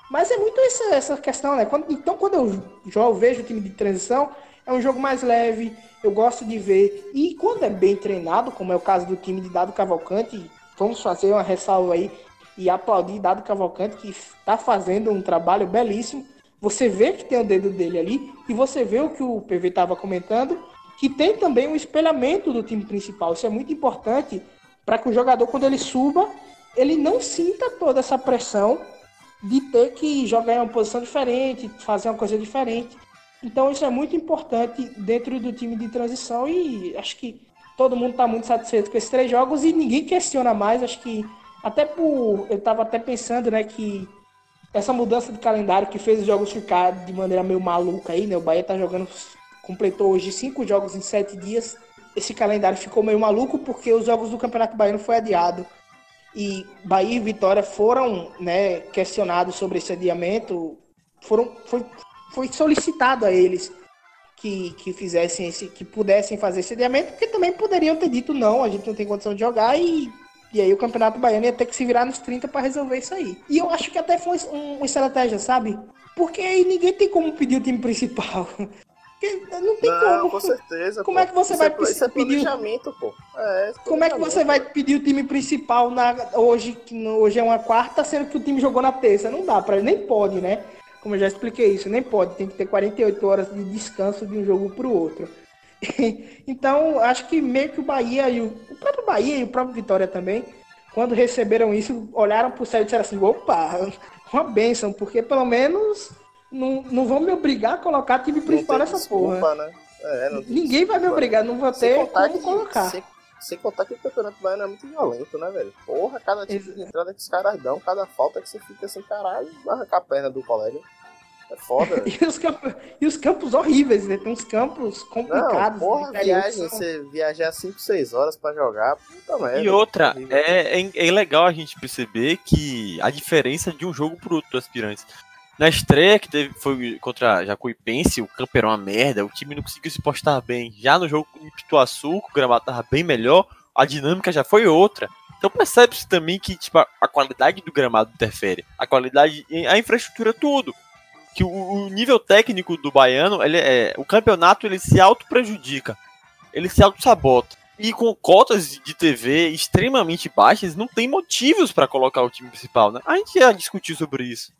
Mas é muito essa, essa questão, né? Quando, então quando eu jogo, vejo o time de transição, é um jogo mais leve. Eu gosto de ver. E quando é bem treinado, como é o caso do time de Dado Cavalcante, vamos fazer uma ressalva aí e aplaudir Dado Cavalcante, que está fazendo um trabalho belíssimo. Você vê que tem o dedo dele ali e você vê o que o P V estava comentando, que tem também um espelhamento do time principal. Isso é muito importante para que o jogador, quando ele suba, ele não sinta toda essa pressão de ter que jogar em uma posição diferente, fazer uma coisa diferente. Então isso é muito importante dentro do time de transição e acho que todo mundo está muito satisfeito com esses três jogos e ninguém questiona mais. Acho que até por... Eu estava até pensando, né, que essa mudança de calendário que fez os jogos ficar de maneira meio maluca aí, né? O Bahia está jogando... Completou hoje cinco jogos em sete dias. Esse calendário ficou meio maluco porque os jogos do Campeonato Baiano foi adiado. E Bahia e Vitória foram, né, questionados sobre esse adiamento. Foram, foi, foi solicitado a eles que, que, fizessem esse, que pudessem fazer esse adiamento, porque também poderiam ter dito não, a gente não tem condição de jogar e, e aí o Campeonato Baiano ia ter que se virar nos trinta para resolver isso aí. E eu acho que até foi um, uma estratégia, sabe? Porque aí ninguém tem como pedir o time principal. Não tem não, como. Com certeza. Como pô. é que você isso vai é, isso pedir? É pô. É, é como é que você vai pedir o time principal na, hoje, que no, hoje é uma quarta, sendo que o time jogou na terça? Não dá pra ele, nem pode, né? Como eu já expliquei isso, nem pode. Tem que ter quarenta e oito horas de descanso de um jogo pro outro. Então, acho que meio que o Bahia e o, o próprio Bahia e o próprio Vitória também, quando receberam isso, olharam pro céu e disseram assim: opa, uma bênção, porque pelo menos. Não, não vão me obrigar a colocar time principal nessa desculpa, porra. Né? É, não Ninguém vai me obrigar, não vou ter sem como que, colocar. Sem, sem contar que o Campeonato Baiano é muito violento, né, velho? Porra, cada tipo de entrada que os caras dão, cada falta que você fica assim, caralho, arrancar a perna do colega. É foda, e, os campos, e os campos horríveis, né? Tem uns campos complicados. Não, porra, viagem, você viajar cinco, seis horas pra jogar, puta merda. E outra, é, é, é legal a gente perceber que a diferença de um jogo pro outro do aspirante. Na estreia que teve, foi contra Jacuipense, o campo era uma merda, o time não conseguiu se postar bem. Já no jogo em Pituaçu, o gramado estava bem melhor, a dinâmica já foi outra. Então percebe-se também que tipo, a qualidade do gramado interfere, a qualidade, a infraestrutura, tudo. Que o, o nível técnico do baiano, ele é, o campeonato ele se auto-prejudica, ele se auto-sabota. E com cotas de T V extremamente baixas, não tem motivos para colocar o time principal, né? A gente já discutiu sobre isso.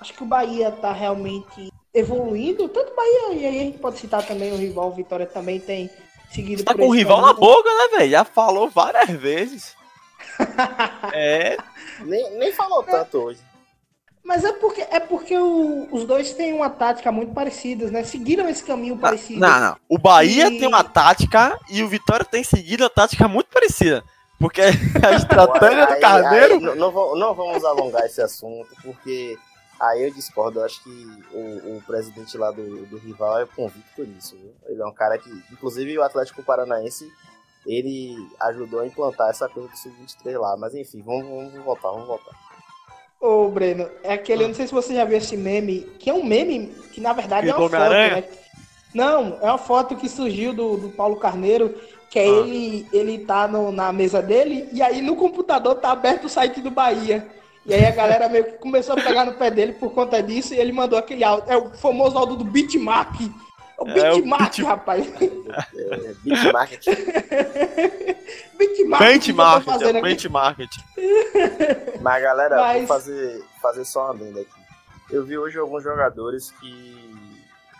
Acho que o Bahia tá realmente evoluindo, tanto o Bahia, e aí a gente pode citar também o rival, o Vitória também tem seguido... Você tá com o rival na boca, né, velho? Já falou várias vezes. é, nem, nem falou tanto é. hoje. Mas é porque, é porque o, os dois têm uma tática muito parecida, né? Seguiram esse caminho parecido. Não, não. O Bahia e... tem uma tática e o Vitória tem seguido uma tática muito parecida. Porque a estratégia do Carneiro... Aí, não, não, não vamos alongar esse assunto, porque... Aí eu discordo, eu acho que o, o presidente lá do, do rival é convicto nisso, viu? Ele é um cara que, inclusive o Atlético Paranaense, ele ajudou a implantar essa coisa do sub vinte e três lá, mas enfim, vamos, vamos voltar, vamos voltar. Ô, Breno, é aquele, eu não sei se você já viu esse meme, que é um meme que, na verdade, que é uma foto, aranha? Né? Não, é uma foto que surgiu do, do Paulo Carneiro, que é ah. ele, ele tá no, na mesa dele, e aí no computador tá aberto o site do Bahia. E aí a galera meio que começou a pegar no pé dele por conta disso, e ele mandou aquele áudio, é o famoso áudio do Bitmark. O Bitmark, é o... rapaz. É, Bitmark. Bitmark. Fazendo é Bitmark. Mas, galera, Mas... vou fazer, fazer só uma venda aqui. Eu vi hoje alguns jogadores que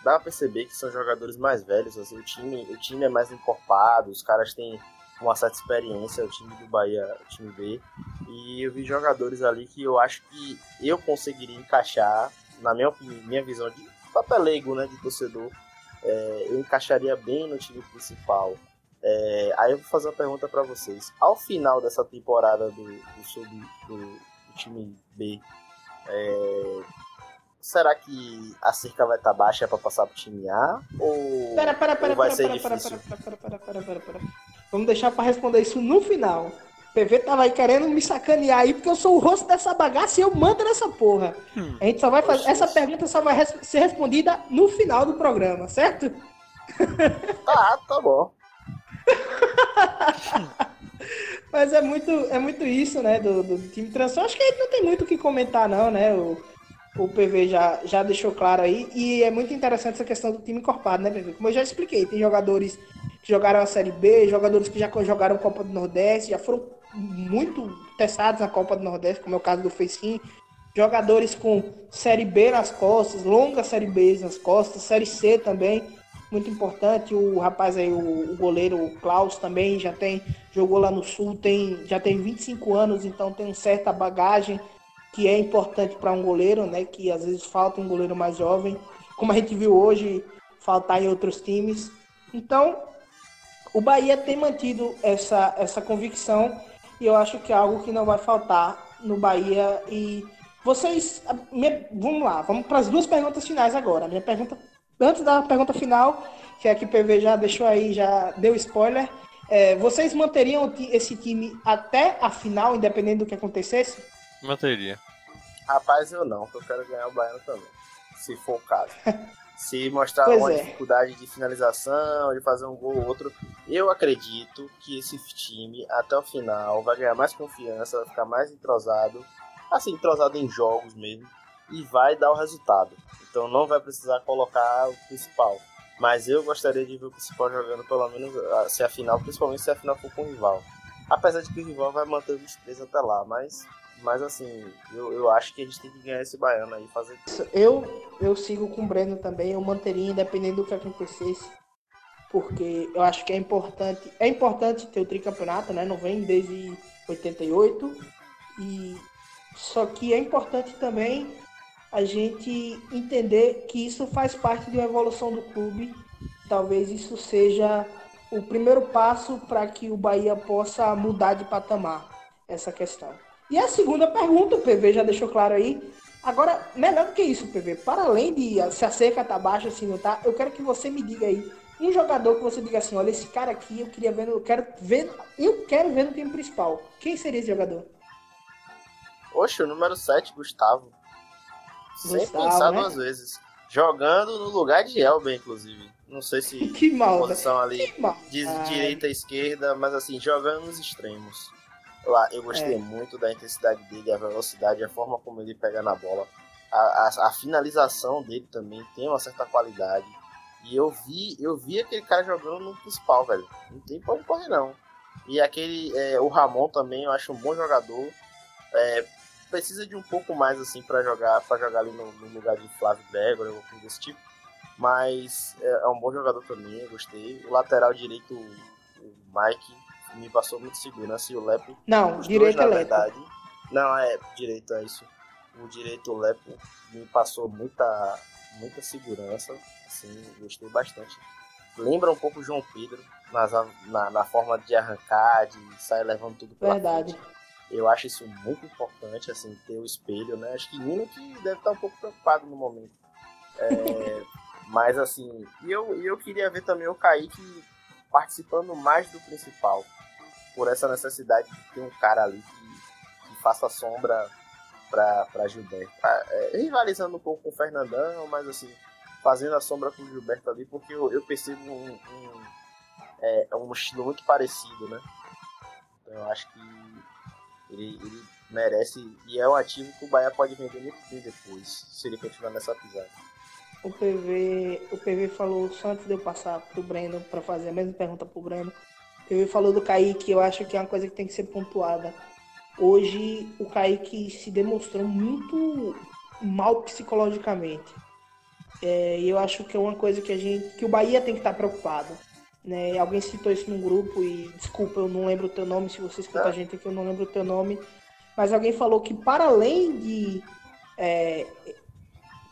dá pra perceber que são jogadores mais velhos. Assim, o, time, o time é mais encorpado, os caras têm uma certa experiência, o time do Bahia, o time B. E eu vi jogadores ali que eu acho que eu conseguiria encaixar, na minha, minha visão de papel leigo, né, de torcedor, É, eu encaixaria bem no time principal. É, aí eu vou fazer uma pergunta para vocês. Ao final dessa temporada do, do, sub, do, do time B, é, será que a cerca vai estar tá baixa para passar pro time A? Ou, pera, pera, pera, ou vai pera, ser pera, difícil? Pera, pera, pera, pera, pera, pera. Vamos deixar para responder isso no final. O P V tava aí querendo me sacanear aí, porque eu sou o rosto dessa bagaça e eu mando nessa porra. Hum, a gente só vai fazer... Essa pergunta só vai res... ser respondida no final do programa, certo? Tá, tá bom. Mas é muito, é muito isso, né, do, do time trans. Acho que aí não tem muito o que comentar, não, né? O, o P V já, já deixou claro aí. E é muito interessante essa questão do time encorpado, né, P V? Como eu já expliquei, tem jogadores que jogaram a Série B, jogadores que já jogaram Copa do Nordeste, já foram muito testados na Copa do Nordeste, como é o caso do Feicinho, jogadores com Série B nas costas, longa Série B nas costas, Série C também, muito importante, o rapaz aí, o, o goleiro, o Klaus também, já tem, jogou lá no Sul, tem, já tem vinte e cinco anos, então tem uma certa bagagem que é importante para um goleiro, né, que às vezes falta um goleiro mais jovem, como a gente viu hoje, faltar em outros times, então o Bahia tem mantido essa, essa convicção e eu acho que é algo que não vai faltar no Bahia. E vocês... Me, vamos lá, vamos para as duas perguntas finais agora. A minha pergunta, antes da pergunta final, que é que o P V já deixou aí, já deu spoiler, é, vocês manteriam esse time até a final, independente do que acontecesse? Manteria. Rapaz, eu não, porque eu quero ganhar o Bahia também, se for o caso. Se mostrar pois uma é. dificuldade de finalização, de fazer um gol ou outro, eu acredito que esse time, até o final, vai ganhar mais confiança, vai ficar mais entrosado, assim, entrosado em jogos mesmo, e vai dar o resultado. Então não vai precisar colocar o principal. Mas eu gostaria de ver o principal jogando, pelo menos, se a final, principalmente se a final for com o rival. Apesar de que o rival vai manter os três até lá, mas... Mas assim, eu, eu acho que a gente tem que ganhar esse baiano aí, fazer isso. Eu, eu sigo com o Breno também, eu manteria independente do que acontecesse, porque eu acho que é importante, é importante ter o tricampeonato, né? Não vem desde oitenta e oito, e... só que é importante também a gente entender que isso faz parte de uma evolução do clube, talvez isso seja o primeiro passo para que o Bahia possa mudar de patamar, essa questão. E a segunda pergunta, o P V já deixou claro aí. Agora, melhor do que isso, P V, para além de se a cerca tá baixa, se não tá, eu quero que você me diga aí, um jogador que você diga assim, olha, esse cara aqui, eu queria ver, eu quero ver, eu quero ver no time principal. Quem seria esse jogador? Oxe, o número sete, Gustavo. Gustavo, sem pensar, né? Duas vezes. Jogando no lugar de Elbinho, inclusive. Não sei se que mal, posição ali de direita, esquerda, mas assim, jogando nos extremos. Lá, eu gostei é. muito da intensidade dele, a velocidade, a forma como ele pega na bola. A, a, a finalização dele também tem uma certa qualidade. E eu vi, eu vi aquele cara jogando no principal, velho. Não tem pra onde correr, não. E aquele, é, o Ramon também, eu acho um bom jogador. É, precisa de um pouco mais, assim, pra jogar, pra jogar ali no, no lugar de Flávio, Gregory ou coisa desse tipo. Mas é, é um bom jogador também, eu gostei. O lateral direito, o, o Mike... me passou muito segurança, e o Lepo... Não, direito é Lepo. Não, é direito, é isso. O direito, o Lepo, me passou muita, muita segurança, assim, gostei bastante. Lembra um pouco o João Pedro, nas, na, na forma de arrancar, de sair levando tudo pra Verdade. Frente. Eu acho isso muito importante, assim, ter o espelho, né? Acho que Nino que deve estar um pouco preocupado no momento. É, mas, assim, e eu, eu queria ver também o Kaique participando mais do principal, por essa necessidade de ter um cara ali que, que faça sombra para Gilberto. Pra, é, rivalizando um pouco com o Fernandão, mas assim, fazendo a sombra com o Gilberto ali, porque eu, eu percebo um, um, é, um estilo muito parecido, né? Então eu acho que ele, ele merece, e é um ativo que o Bahia pode vender muito bem depois, se ele continuar nessa pisada. O P V, o P V falou, só antes de eu passar pro Breno para fazer a mesma pergunta pro Breno, o P V falou do Kaique, eu acho que é uma coisa que tem que ser pontuada. Hoje o Kaique se demonstrou muito mal psicologicamente. E é, eu acho que é uma coisa que, a gente, que o Bahia tem que estar preocupado. Né? Alguém citou isso num grupo e, desculpa, eu não lembro o teu nome, se você escuta a gente aqui, eu não lembro o teu nome. Mas alguém falou que, para além de é,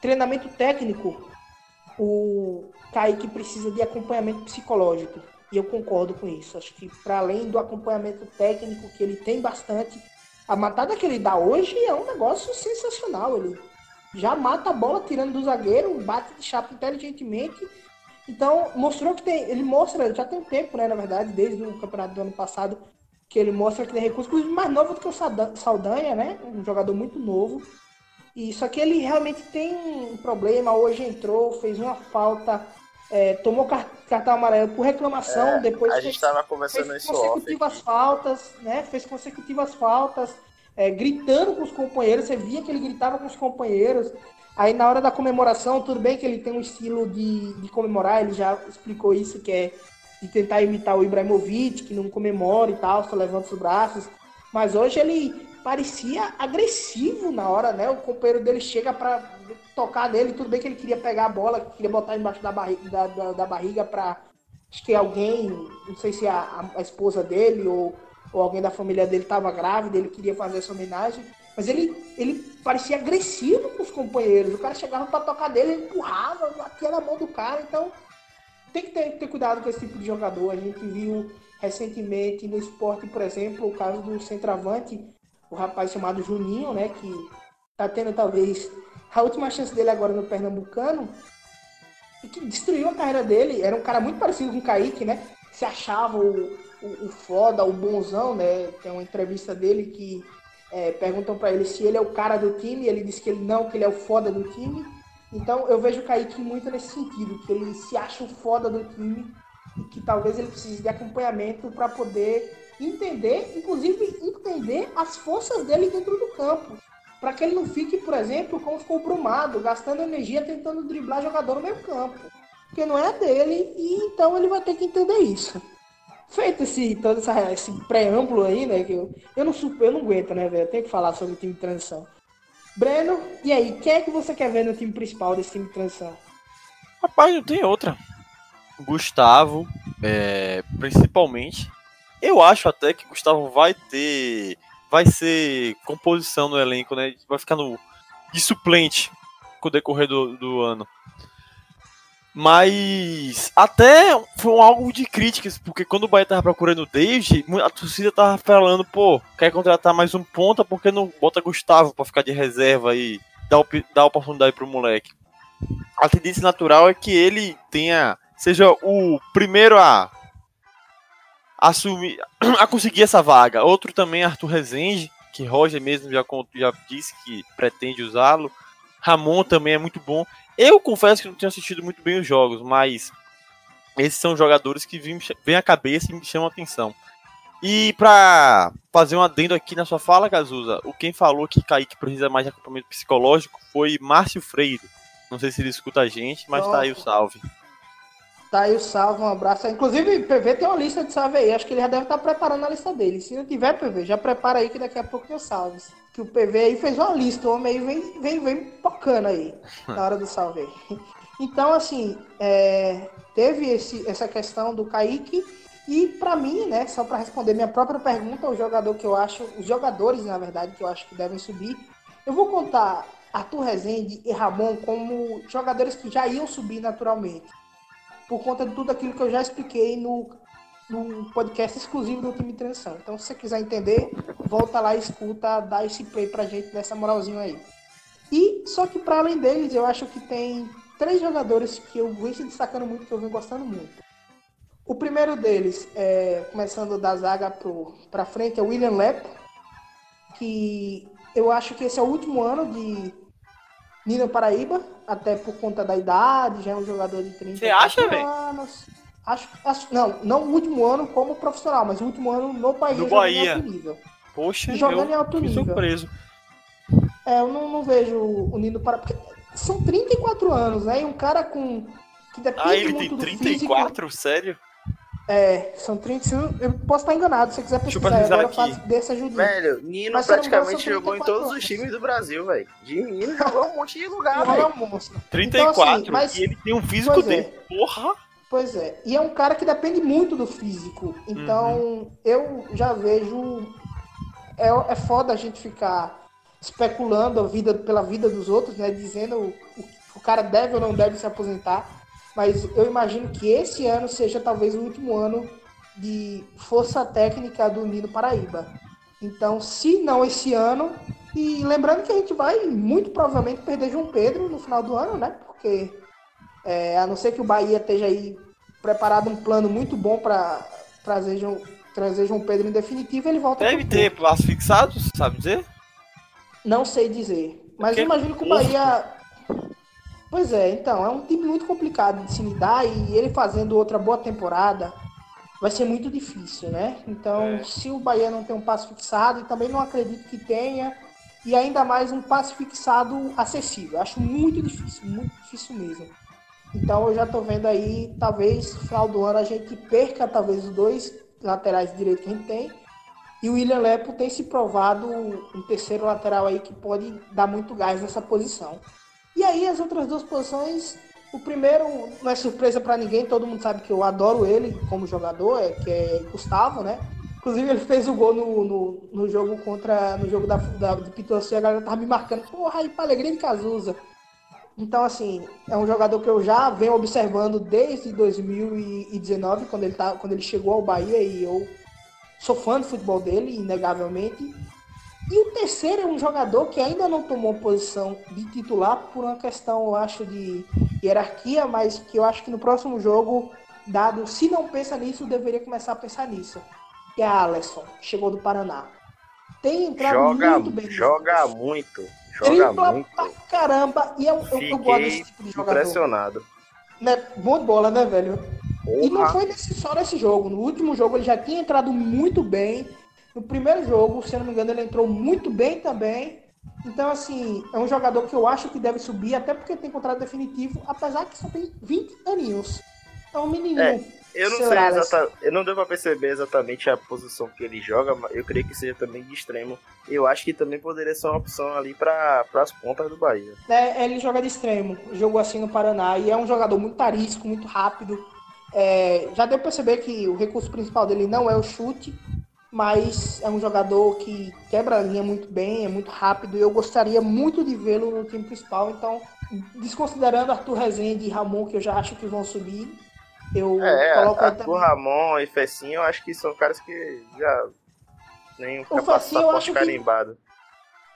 treinamento técnico, o Kaique precisa de acompanhamento psicológico. E eu concordo com isso. Acho que, para além do acompanhamento técnico, que ele tem bastante, a matada que ele dá hoje é um negócio sensacional. Ele já mata a bola tirando do zagueiro, bate de chapa inteligentemente. Então, mostrou que tem... Ele mostra, já tem um tempo, né, na verdade, desde o campeonato do ano passado, que ele mostra que tem recursos, inclusive mais novo do que o Saldanha, né? Um jogador muito novo. E só que ele realmente tem um problema. Hoje entrou, fez uma falta, é, tomou cartão amarelo por reclamação. É, depois a gente estava conversando isso off. Fez consecutivas faltas, né? Fez consecutivas faltas. É, gritando com os companheiros, você via que ele gritava com os companheiros. Aí na hora da comemoração, tudo bem que ele tem um estilo de, de comemorar, ele já explicou isso, que é de tentar imitar o Ibrahimovic, que não comemora e tal, só levanta os braços, mas hoje ele parecia agressivo na hora, né? O companheiro dele chega para tocar nele, tudo bem que ele queria pegar a bola, queria botar embaixo da barriga, da, da, da barriga para, acho que alguém, não sei se a, a esposa dele ou ou alguém da família dele estava grávida, ele queria fazer essa homenagem, mas ele, ele parecia agressivo com os companheiros, o cara chegava para tocar dele, ele empurrava, batia na mão do cara, então tem que ter, ter cuidado com esse tipo de jogador. A gente viu recentemente no esporte, por exemplo, o caso do centroavante, o rapaz chamado Juninho, né, que está tendo talvez a última chance dele agora no Pernambucano, e que destruiu a carreira dele. Era um cara muito parecido com o Kaique, né, se achava o O, o foda, o bonzão, né? Tem uma entrevista dele que é, perguntam pra ele se ele é o cara do time, ele diz que ele não, que ele é o foda do time. Então eu vejo o Kaique muito nesse sentido, que ele se acha o foda do time e que talvez ele precise de acompanhamento para poder entender, inclusive entender as forças dele dentro do campo, para que ele não fique, por exemplo, como ficou o Brumado, gastando energia tentando driblar jogador no meio campo, porque não é dele, e então ele vai ter que entender isso. Feito esse, todo essa, esse preâmbulo aí, né, que eu, eu, não, eu não aguento, né, velho, eu tenho que falar sobre o time de transição. Breno, e aí, quem é que você quer ver no time principal desse time de transição? Rapaz, não tem outra. Gustavo, é, principalmente, eu acho até que Gustavo vai ter, vai ser composição no elenco, né, vai ficar no, de suplente com o decorrer do, do ano. Mas até foi algo de críticas, porque quando o Bahia tava procurando o David, a torcida tava falando, pô, quer contratar mais um ponta, porque não bota Gustavo pra ficar de reserva e dar, dar oportunidade pro moleque. A tendência natural é que ele tenha, seja o primeiro a assumir, a conseguir essa vaga. Outro também, Arthur Rezende, que Roger mesmo já, já disse que pretende usá-lo. Ramon também é muito bom. Eu confesso que não tenho assistido muito bem os jogos, mas esses são jogadores que vêm à cabeça e me chamam a atenção. E para fazer um adendo aqui na sua fala, Cazuza, o quem falou que Kaique precisa mais de acompanhamento psicológico foi Márcio Freire. Não sei se ele escuta a gente, mas Nossa. Tá aí o salve. Tá aí o salve, um abraço. Inclusive, P V tem uma lista de salve aí. Acho que ele já deve estar preparando a lista dele. Se não tiver, P V, já prepara aí que daqui a pouco tem os salves. Que o P V aí fez uma lista, o homem aí vem, vem, vem tocando aí na hora do salve aí. Então, assim, é, teve esse, essa questão do Kaique. E pra mim, né, só pra responder minha própria pergunta, o jogador que eu acho, os jogadores, na verdade, que eu acho que devem subir, eu vou contar Arthur Rezende e Ramon como jogadores que já iam subir naturalmente, por conta de tudo aquilo que eu já expliquei no, no podcast exclusivo do time de transição. Então, se você quiser entender, volta lá e escuta, dá esse play pra gente, nessa moralzinha aí. E, só que para além deles, eu acho que tem três jogadores que eu venho se destacando muito, que eu venho gostando muito. O primeiro deles, é, começando da zaga pro, pra frente, é o William Lepo, que eu acho que esse é o último ano de Nino Paraíba, até por conta da idade, já é um jogador de trinta Você acha, velho? Acho, acho, não, não o último ano como profissional, mas o último ano no Bahia, no jogando Bahia. Em alto nível. Poxa, jogando eu em alto nível. Surpreso. É, eu não, não vejo o Nino Paraíba, porque são trinta e quatro anos, né? E um cara com... Que depende ah, ele muito tem trinta e quatro? Físico. Sério? É, são trinta e cinco. Eu posso estar enganado, se você quiser pesquisar, agora eu faço desse ajudinho. Velho, Nino mas praticamente jogou em todos anos. Os times do Brasil, velho. De Nino jogou um monte de lugar, velho. trinta e quatro, então, assim, mas... e ele tem um físico pois dele. É. Porra! Pois é, e é um cara que depende muito do físico. Então, uhum. eu já vejo... É, é foda a gente ficar especulando a vida, pela vida dos outros, né? Dizendo o, o, o cara deve ou não deve se aposentar. Mas eu imagino que esse ano seja talvez o último ano de força técnica do Nino Paraíba. Então, se não esse ano, e lembrando que a gente vai muito provavelmente perder João Pedro no final do ano, né? Porque é, a não ser que o Bahia esteja aí preparado um plano muito bom para trazer, trazer João Pedro em definitivo, ele volta. Deve ter planos fixados, sabe dizer? Não sei dizer. Mas eu imagino que o Bahia... Pois é, então, é um time muito complicado de se lidar e ele fazendo outra boa temporada vai ser muito difícil, né? Então, é. se o Bahia não tem um passe fixado, e também não acredito que tenha, e ainda mais um passe fixado acessível, acho muito difícil, muito difícil mesmo. Então, eu já tô vendo aí, talvez, no final do ano a gente perca, talvez, os dois laterais direitos que a gente tem, e o William Lepo tem se provado um terceiro lateral aí que pode dar muito gás nessa posição. E aí as outras duas posições, o primeiro não é surpresa para ninguém, todo mundo sabe que eu adoro ele como jogador, é, que é Gustavo, né? Inclusive ele fez o gol no, no, no jogo contra, no jogo da, da, de Pituaçu e a galera tava me marcando, porra, aí pra alegria de Cazuza. Então assim, é um jogador que eu já venho observando desde dois mil e dezenove, quando ele, tá, quando ele chegou ao Bahia e eu sou fã do futebol dele, inegavelmente. E o terceiro é um jogador que ainda não tomou posição de titular por uma questão, eu acho, de hierarquia, mas que eu acho que no próximo jogo, dado, se não pensa nisso, deveria começar a pensar nisso. Que é a Alisson, que chegou do Paraná. Tem entrado joga, muito bem. Joga muito, joga Tripla muito. Pra caramba, e eu, eu, eu gosto desse tipo de jogador. Impressionado. Né? Boa bola, né, velho? Opa. E não foi nesse, só nesse jogo. No último jogo ele já tinha entrado muito bem. No primeiro jogo, se eu não me engano, ele entrou muito bem também. Então, assim, é um jogador que eu acho que deve subir, até porque tem contrato definitivo, apesar que só tem vinte aninhos. Então, menino. É, eu não sei, sei exatamente, eu não deu pra perceber exatamente a posição que ele joga, mas eu creio que seja também de extremo. Eu acho que também poderia ser uma opção ali para as pontas do Bahia. É, ele joga de extremo, jogou assim no Paraná, e é um jogador muito arisco, muito rápido. É, já deu pra perceber que o recurso principal dele não é o chute, mas é um jogador que quebra a linha muito bem, é muito rápido, e eu gostaria muito de vê-lo no time principal. Então, desconsiderando Arthur Rezende e Ramon, que eu já acho que vão subir, eu é, coloco... É, Arthur, Ramon e Fecinho, eu acho que são caras que já nem capacitados carimbados.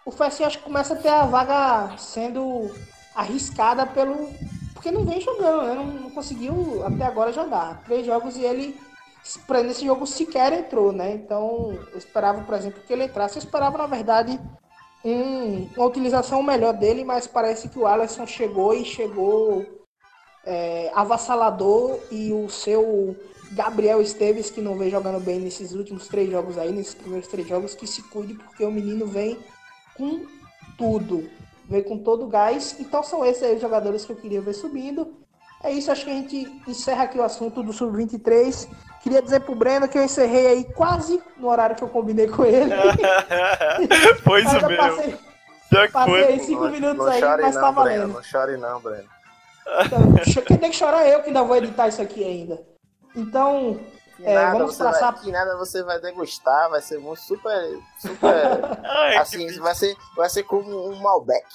O Fecinho acho que começa a ter a vaga sendo arriscada pelo... Porque não vem jogando, né? Não, não conseguiu até agora jogar. Três jogos e ele... Nesse jogo sequer entrou, né? Então, eu esperava, por exemplo, que ele entrasse. Eu esperava, na verdade, um, uma utilização melhor dele, mas parece que o Alisson chegou e chegou é, avassalador. E o seu Gabriel Esteves, que não vem jogando bem nesses últimos três jogos aí, nesses primeiros três jogos, que se cuide, porque o menino vem com tudo. Vem com todo o gás. Então, são esses aí os jogadores que eu queria ver subindo. É isso, acho que a gente encerra aqui o assunto do sub vinte e três. Queria dizer pro Breno que eu encerrei aí quase no horário que eu combinei com ele. Foi isso mesmo. Passei, já que passei foi, cinco não, minutos não aí, mas não, tá valendo. Breno, não chore não, Breno. Então, quem tem que chorar é eu, que ainda vou editar isso aqui ainda. Então, é, nada, vamos traçar... Vai, que nada, você vai degustar, vai ser muito super... super Ai, assim, que... vai, ser, vai ser como um Malbec.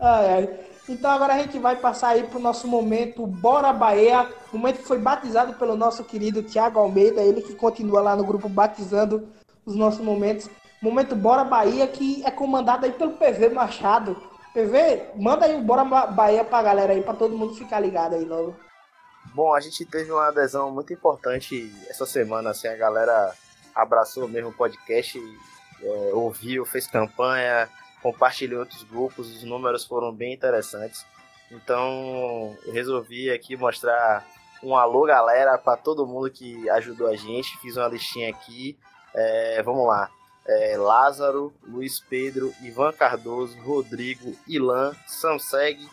ai, ai. Então agora a gente vai passar aí pro nosso momento Bora Bahia, momento que foi batizado pelo nosso querido Thiago Almeida, ele que continua lá no grupo batizando os nossos momentos. Momento Bora Bahia, que é comandado aí pelo P V Machado. P V, manda aí o Bora Bahia pra galera aí, pra todo mundo ficar ligado aí logo. Bom, a gente teve uma adesão muito importante essa semana, assim, a galera abraçou mesmo o podcast é, ouviu, fez campanha, compartilhou em outros grupos, os números foram bem interessantes. Então, eu resolvi aqui mostrar um alô, galera, para todo mundo que ajudou a gente. Fiz uma listinha aqui, é, vamos lá. É, Lázaro, Luiz Pedro, Ivan Cardoso, Rodrigo, Ilan, Samseg,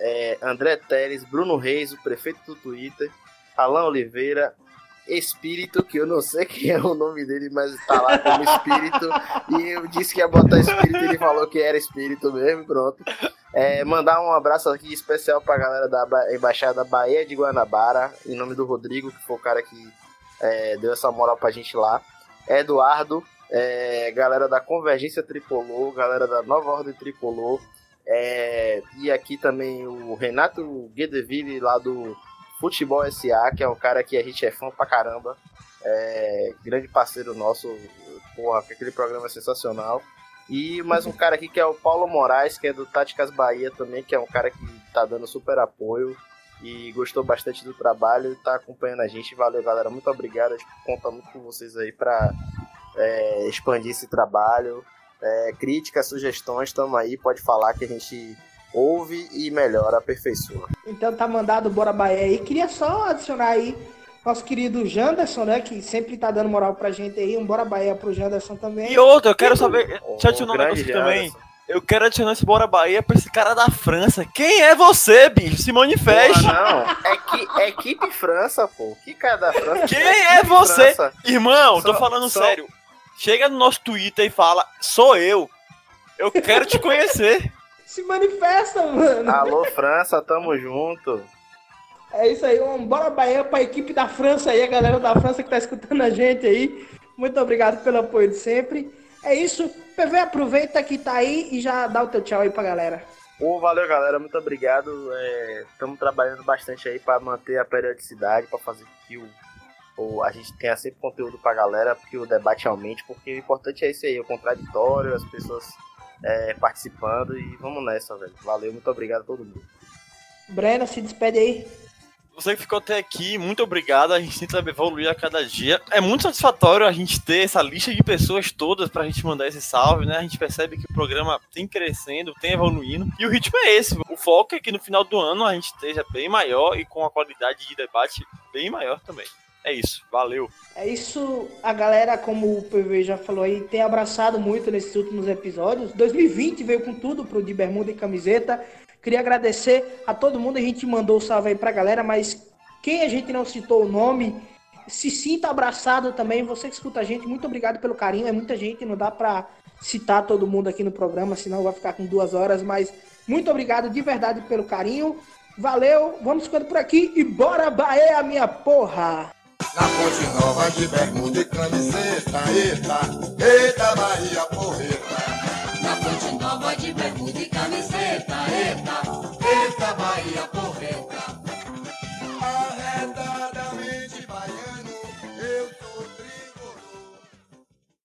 é, André Teles, Bruno Reis, o prefeito do Twitter, Alan Oliveira, Espírito, que eu não sei quem é o nome dele, mas tá lá como Espírito, e eu disse que ia botar Espírito, ele falou que era Espírito mesmo, pronto. É, mandar um abraço aqui especial pra galera da ba- Embaixada Bahia de Guanabara, em nome do Rodrigo, que foi o cara que é, deu essa moral pra gente lá. Eduardo, É, galera da Convergência Tricolor, galera da Nova Ordem Tricolor, é, e aqui também o Renato Guedeville lá do Futebol S A, que é um cara que a gente é fã pra caramba, é, grande parceiro nosso, porra, aquele programa é sensacional. E mais um cara aqui que é o Paulo Moraes, que é do Táticas Bahia também, que é um cara que tá dando super apoio e gostou bastante do trabalho, tá acompanhando a gente. Valeu, galera, muito obrigado, a gente conta muito com vocês aí pra... É, expandir esse trabalho, é, críticas, sugestões, estamos aí, pode falar que a gente ouve e melhora, aperfeiçoa. Então tá mandado, bora Bahia aí. Queria só adicionar aí nosso querido Janderson, né, que sempre tá dando moral pra gente aí, um bora Bahia pro Janderson também. E outro, eu quero saber, oh, deixa eu adicionar um negócio também, eu quero adicionar esse bora Bahia pra esse cara da França. Quem é você, bicho? Se manifeste. Pô, não, é que, é equipe França, pô, que cara da França. Quem é, é você? França? Irmão, só, tô falando só... sério. Chega no nosso Twitter e fala, sou eu, eu quero te conhecer. Se manifesta, mano. Alô, França, tamo junto. É isso aí, um bora Bahia pra equipe da França aí, a galera da França que tá escutando a gente aí. Muito obrigado pelo apoio de sempre. É isso, P V, aproveita que tá aí e já dá o teu tchau aí pra galera. Ô, valeu, galera, muito obrigado. Estamos é, trabalhando bastante aí pra manter a periodicidade, pra fazer que o ou a gente tenha sempre conteúdo pra galera, porque o debate aumente, porque o importante é isso aí, o contraditório, as pessoas é, participando, e vamos nessa, velho. Valeu, muito obrigado a todo mundo. Breno, se despede aí. Você que ficou até aqui, muito obrigado, a gente tenta evoluir a cada dia. É muito satisfatório a gente ter essa lista de pessoas todas pra gente mandar esse salve, né? A gente percebe que o programa tem crescendo, tem evoluindo, e o ritmo é esse. O foco é que no final do ano a gente esteja bem maior e com a qualidade de debate bem maior também. É isso, valeu. É isso, a galera, como o P V já falou aí, tem abraçado muito nesses últimos episódios. dois mil e vinte veio com tudo pro De Bermuda e Camiseta. Queria agradecer a todo mundo, a gente mandou o salve aí pra galera, mas quem a gente não citou o nome, se sinta abraçado também. Você que escuta a gente, muito obrigado pelo carinho. É muita gente, não dá pra citar todo mundo aqui no programa, senão vai ficar com duas horas, mas muito obrigado de verdade pelo carinho. Valeu, vamos ficando por aqui e bora Bahia, minha porra! Na Ponte Nova de bermuda e camiseta, eita, eita Bahia porreta. Na Ponte Nova de bermuda